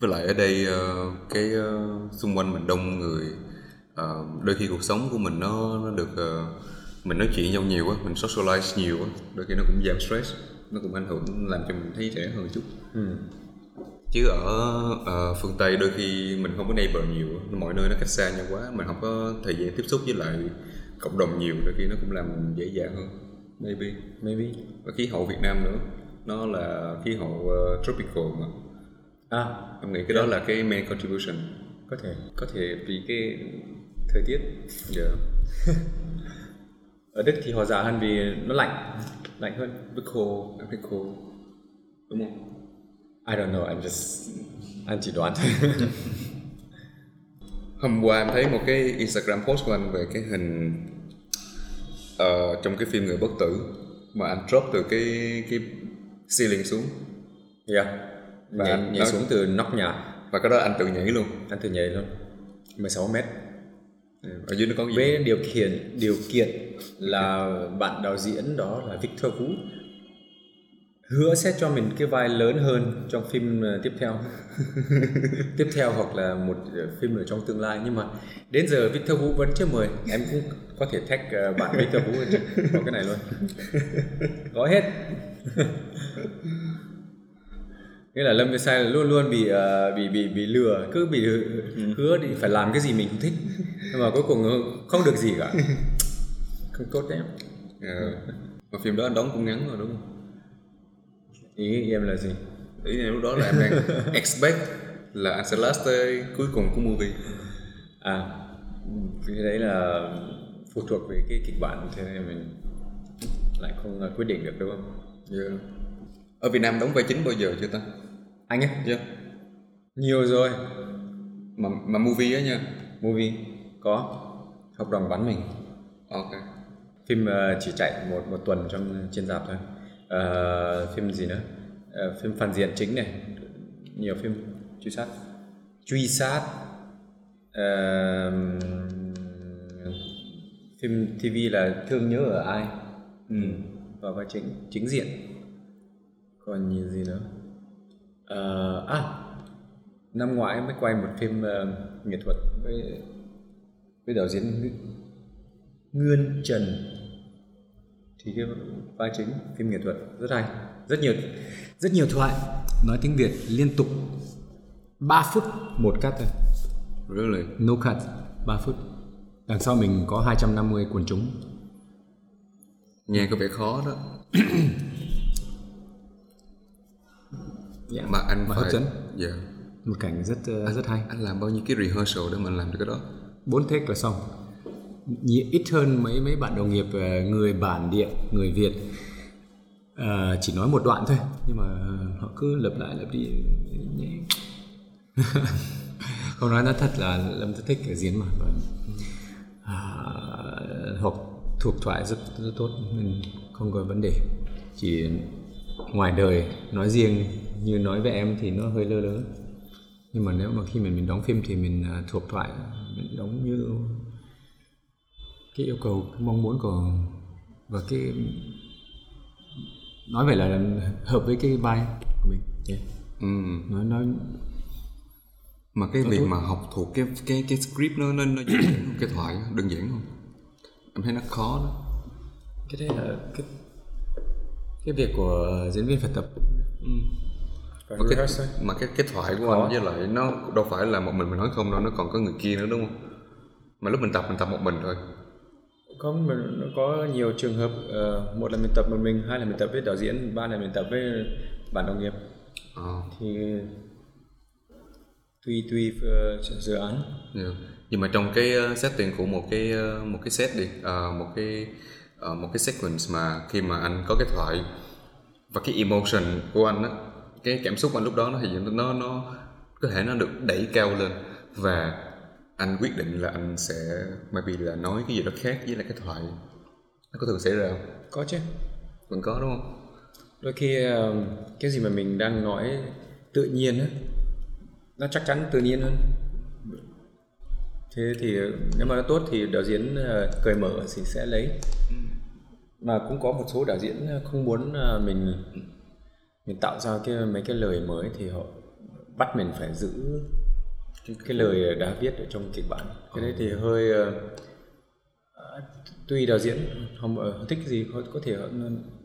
Với lại ở đây uh, cái uh, xung quanh mình đông người, uh, đôi khi cuộc sống của mình nó nó được uh, mình nói chuyện nhau nhiều quá, mình socialize nhiều quá, đôi khi nó cũng giảm stress. Nó cũng ảnh hưởng làm cho mình thấy trẻ hơn chút. Ừ. Chứ ở uh, phương Tây đôi khi mình không có neighbor nhiều, mọi nơi nó cách xa nhau quá, mình không có thời gian tiếp xúc với lại cộng đồng nhiều, đôi khi nó cũng làm mình dễ dàng hơn. Maybe, maybe. Và khí hậu Việt Nam nữa, nó là khí hậu uh, tropical mà. À, em nghĩ cái yeah. đó là cái main contribution. Có thể, có thể vì cái thời tiết. Yeah. Ở Đức thì họ già hơn vì nó lạnh. Lạnh hơn, rất khô, rất khô. Đúng không? I don't know, I'm just... anh chỉ đoán thôi. Hôm qua em thấy một cái Instagram post của anh về cái hình uh, trong cái phim Người Bất Tử mà anh drop từ cái cái ceiling xuống. Yeah. Và nhảy, anh nhảy xuống từ nóc nhà. Và cái đó anh tự nhảy luôn. Anh tự nhảy luôn. mười sáu mét. Ở dưới nó có gì? Với điều kiện, điều kiện là bạn đạo diễn đó là Victor Vũ hứa sẽ cho mình cái vai lớn hơn trong phim tiếp theo tiếp theo hoặc là một phim ở trong tương lai, nhưng mà đến giờ Victor Vũ vẫn chưa mời. Em cũng có thể tag bạn Victor Vũ vào cái này luôn, có hết. Nghĩa là Lâm Vissay luôn luôn bị, uh, bị bị bị lừa, cứ bị hứa thì phải làm cái gì mình không thích, nhưng mà cuối cùng không được gì cả. Không tốt đấy. Ờ. Mà phim đó anh đóng cũng ngắn rồi đúng không? Ý em là gì? Ý em lúc đó là em đang expect là anh sẽ last tới cuối cùng của movie. À, cái đấy là phụ thuộc về cái kịch bản, thế nên mình lại không quyết định được đúng không? Yeah. Ở Việt Nam đóng vai chính bao giờ chưa ta? Anh ấy? Chưa. Yeah. Nhiều rồi. Mà mà movie á nha. Movie có Hợp Đồng Bắn Mình. Ok. Phim chỉ chạy một một tuần trong trên rạp thôi. À, phim gì nữa? À, phim phản diện chính này, nhiều phim truy sát, truy sát, à, phim ti vi là Thương Nhớ Ở Ai, ừ, và vai chính chính diện. Còn nhiều gì nữa? À, à năm ngoái mới quay một phim uh, nghệ thuật với với đạo diễn Nguyên Trần, thì cái vai chính phim nghệ thuật rất hay, rất nhiều rất nhiều thoại nói tiếng Việt liên tục ba phút một cắt thôi. Really? No cut, ba phút. Đằng sau mình có hai trăm năm mươi quần chúng. Nghe có vẻ khó đó. Yeah. Mà anh mà phải hấp dẫn. Yeah. Một cảnh rất uh, rất hay. Anh làm bao nhiêu cái rehearsal để mà làm được cái đó? Bốn take là xong. Ít hơn mấy mấy bạn đồng nghiệp người bản địa, người Việt, à, chỉ nói một đoạn thôi nhưng mà họ cứ lặp lại lặp đi. Không nói nó thật là Lâm rất thích cái diễn mà, à, học thuộc thoại rất rất tốt nên không có vấn đề. Chỉ ngoài đời nói riêng như nói với em thì nó hơi lơ lớ, nhưng mà nếu mà khi mình mình đóng phim thì mình thuộc thoại, mình đóng như cái yêu cầu, cái mong muốn của và cái nói vậy là hợp với cái vai của mình. Yeah. Ừ. Nói nói mà cái nói việc tốt. Mà học thuộc cái cái cái script nó nó nó dễ không? Cái thoại đơn giản không? Em thấy nó khó đó. Cái đấy là cái cái việc của diễn viên phải tập. Ừ. Và và cái, mà cái cái thoại của khó. Anh với lại nó đâu phải là một mình mình nói không đâu, nó còn có người kia nữa đúng không? Mà lúc mình tập mình tập một mình thôi. Có mình có nhiều trường hợp, uh, một là mình tập một mình, hai là mình tập với đạo diễn, ba là mình tập với bạn đồng nghiệp. À. Thì tùy tùy uh, dự án. Yeah. Nhưng mà trong cái uh, setting của một cái uh, một cái set đi, uh, một cái uh, một cái sequence mà khi mà anh có cái thoại và cái emotion của anh á, cái cảm xúc của anh lúc đó nó thì nó nó có thể nó được đẩy cao lên và anh quyết định là anh sẽ maybe là nói cái gì đó khác với là cái thoại. Nó có thường xảy ra không? Có chứ. Vẫn có đúng không? Đôi khi cái gì mà mình đang nói tự nhiên á, nó chắc chắn tự nhiên hơn. Thế thì nếu mà nó tốt thì đạo diễn cởi mở thì sẽ lấy. Mà cũng có một số đạo diễn không muốn mình mình tạo ra cái mấy cái lời mới thì họ bắt mình phải giữ cái, cái lời đã viết ở trong kịch bản. Cái đấy thì hơi uh, tuy đạo diễn không uh, thích gì họ có thể họ,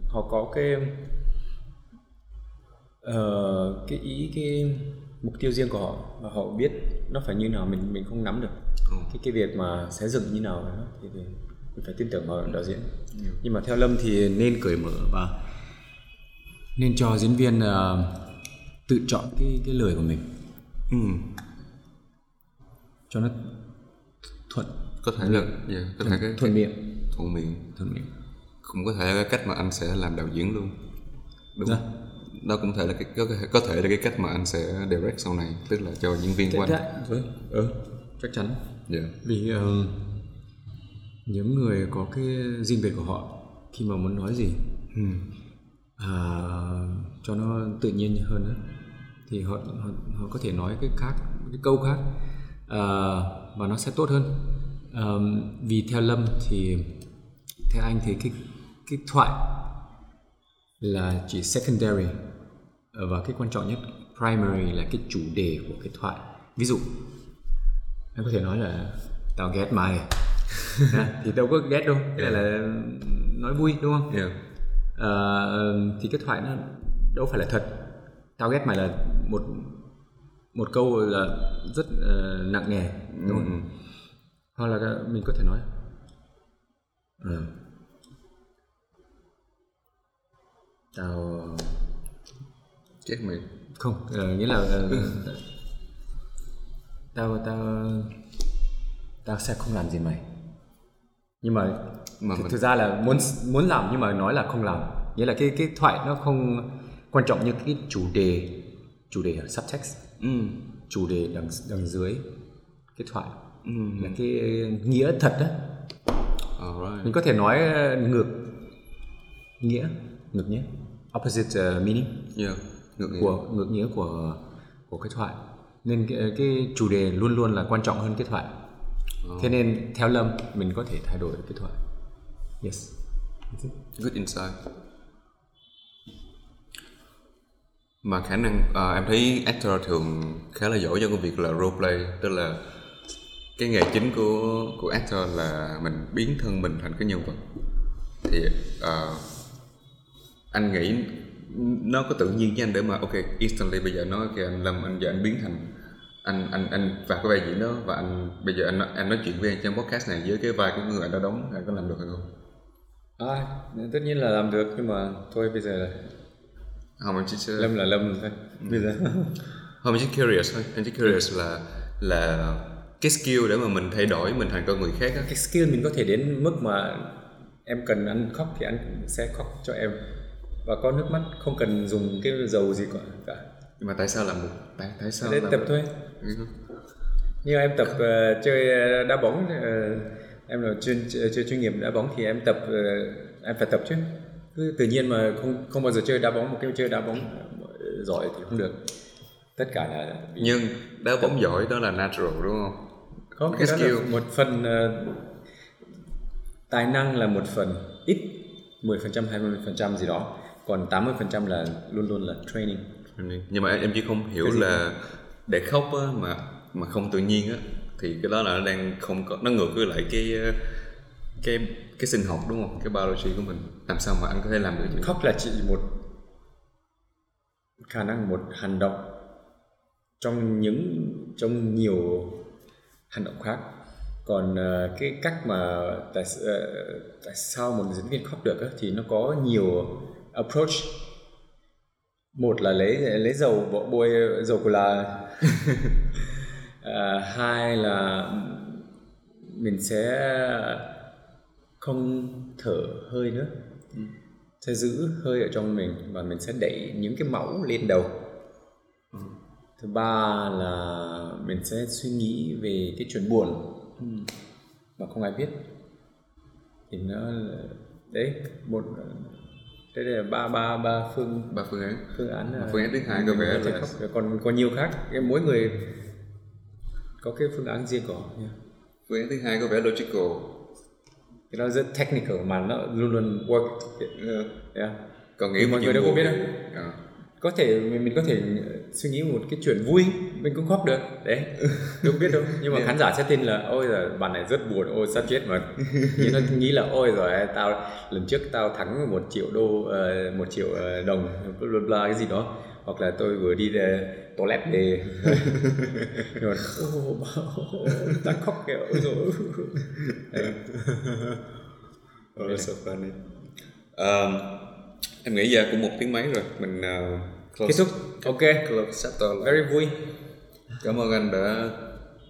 họ có cái uh, cái ý cái mục tiêu riêng của họ và họ biết nó phải như nào, mình mình không nắm được. Ừ. cái cái việc mà sẽ dừng như nào đó thì, thì mình phải tin tưởng vào đạo diễn. Ừ. Nhưng mà theo Lâm thì nên cởi mở và nên cho diễn viên uh, tự chọn cái cái lời của mình. Ừ. Cho nó thuận có thể là yeah, có thuận, thể cái, thuận cái, miệng thuận miệng thuận miệng cũng có thể là cái cách mà anh sẽ làm đạo diễn luôn đúng đó. Đó cũng thể là cái có, có thể là cái cách mà anh sẽ direct sau này, tức là cho diễn viên của anh. Ừ, chắc chắn. Yeah. Vì uh, những người có cái riêng biệt của họ khi mà muốn nói gì hmm. uh, cho nó tự nhiên hơn đó, thì họ, họ họ có thể nói cái khác cái câu khác. Uh, và nó sẽ tốt hơn. Uh, vì theo Lâm thì theo anh thì cái, cái thoại là chỉ secondary và cái quan trọng nhất primary là cái chủ đề của cái thoại. Ví dụ anh có thể nói là tao ghét mày. À, thì đâu có ghét đâu, cái này là nói vui đúng không? Yeah. Uh, thì cái thoại nó đâu phải là thật. Tao ghét mày là một một câu là rất uh, nặng nề đúng không? Ừ. Hoặc là mình có thể nói ừ. Tao chết mày không à, nghĩa là à, tao tao tao sẽ không làm gì mày, nhưng mà, mà th- mình... thực ra là muốn muốn làm nhưng mà nói là không làm, nghĩa là cái cái thoại nó không quan trọng như cái chủ đề chủ đề ở subtext, ừ. chủ đề đằng đằng dưới cái thoại ừ. là cái nghĩa thật đó. Right. Mình có thể nói ngược nghĩa ngược nghĩa opposite uh, meaning yeah. ngược nghĩa. của ngược nghĩa của của cái thoại, nên cái, cái chủ đề luôn luôn là quan trọng hơn cái thoại. Oh. Thế nên theo Lâm mình có thể thay đổi cái thoại. Yes, good insight. Mà khả năng à, em thấy actor thường khá là giỏi trong công việc là role play, tức là cái nghề chính của của actor là mình biến thân mình thành cái nhân vật. Thì uh, anh nghĩ nó có tự nhiên với anh để mà ok instantly bây giờ nói kìa anh Lâm, anh giờ anh biến thành anh anh anh và cái vai diễn đó, và anh bây giờ anh anh nói chuyện với anh trong podcast này với cái vai của người anh đã đóng, anh có làm được hay không? À, tất nhiên là làm được, nhưng mà thôi bây giờ là không, anh chỉ Lâm là Lâm thôi. Bây giờ không, anh chỉ curious thôi, anh chỉ curious là là cái skill để mà mình thay đổi mình thành con người khác á. Cái skill mình có thể đến mức mà em cần anh khóc thì anh sẽ khóc cho em, và có nước mắt không cần dùng cái dầu gì cả. Nhưng mà tại sao làm được? Tại, tại sao làm tập được? Thôi. Ừ. Như em tập uh, chơi đá bóng, uh, em là chuyên chơi chuyên nghiệp đá bóng thì em tập uh, em phải tập chứ. Cứ tự nhiên mà không không bao giờ chơi đá bóng, một cái chơi đá bóng giỏi thì không được. Tất cả là nhưng đá bóng giỏi đó là natural đúng không? Có cái skill một phần uh, tài năng là một phần ít mười phần trăm, hai mươi phần trăm gì đó, còn tám mươi phần trăm là luôn luôn là training. Nhưng mà em chỉ không hiểu là không? Để khóc á, mà mà không tự nhiên á thì cái đó là nó đang không có, nó ngược với lại cái cái cái sinh học đúng không? Cái biology của mình. Làm sao mà anh có thể làm được? Khóc là chỉ một khả năng, một hành động trong những trong nhiều hành động khác. Còn uh, cái cách mà tại, uh, tại sao một diễn viên khóc được á, thì nó có nhiều approach. Một là lấy lấy dầu bộ bôi dầu của là uh, hai là mình sẽ không thở hơi nữa, ừ. sẽ giữ hơi ở trong mình và mình sẽ đẩy những cái máu lên đầu, ừ. thứ ba là mình sẽ suy nghĩ về cái chuyện buồn ừ. mà không ai biết, thì nó đấy một đấy là ba ba ba phương ba phương án phương án là phương án thứ hai, còn về còn còn nhiều khác, mỗi người có cái phương án riêng của yeah. phương án thứ hai có vẻ logical, cái đó rất technical mà nó luôn luôn work yeah. còn nghĩ mọi người đâu có biết đâu yeah. có thể mình, mình có thể suy nghĩ một cái chuyện vui mình cũng khóc được đấy đâu biết đâu, nhưng mà yeah. khán giả sẽ tin là ôi giời bạn này rất buồn, ôi sắp chết mà nhưng nó nghĩ là ôi giời tao lần trước tao thắng một triệu đô uh, một triệu uh, đồng bla bla cái gì đó, hoặc là tôi vừa đi uh, toilet để rồi ô ta khóc kìa ôi giời oh that's so funny. um, em nghĩ giờ cũng một tiếng mấy rồi mình uh, close. Kết thúc ok close chapter. Very vui, cảm ơn anh đã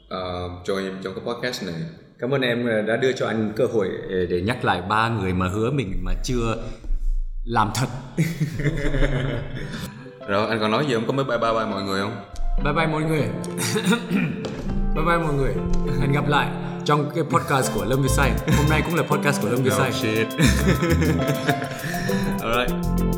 uh, join trong cái podcast này, cảm ơn em đã đưa cho anh cơ hội để nhắc lại ba người mà hứa mình mà chưa làm thật. Rồi anh còn nói gì không, có mấy bye bye bye mọi người không? Bye bye mọi người. Bye bye mọi người, hẹn gặp lại trong cái podcast của Lâm Vissay. Hôm nay cũng là podcast của Lâm Vissay. Oh shit. Alright.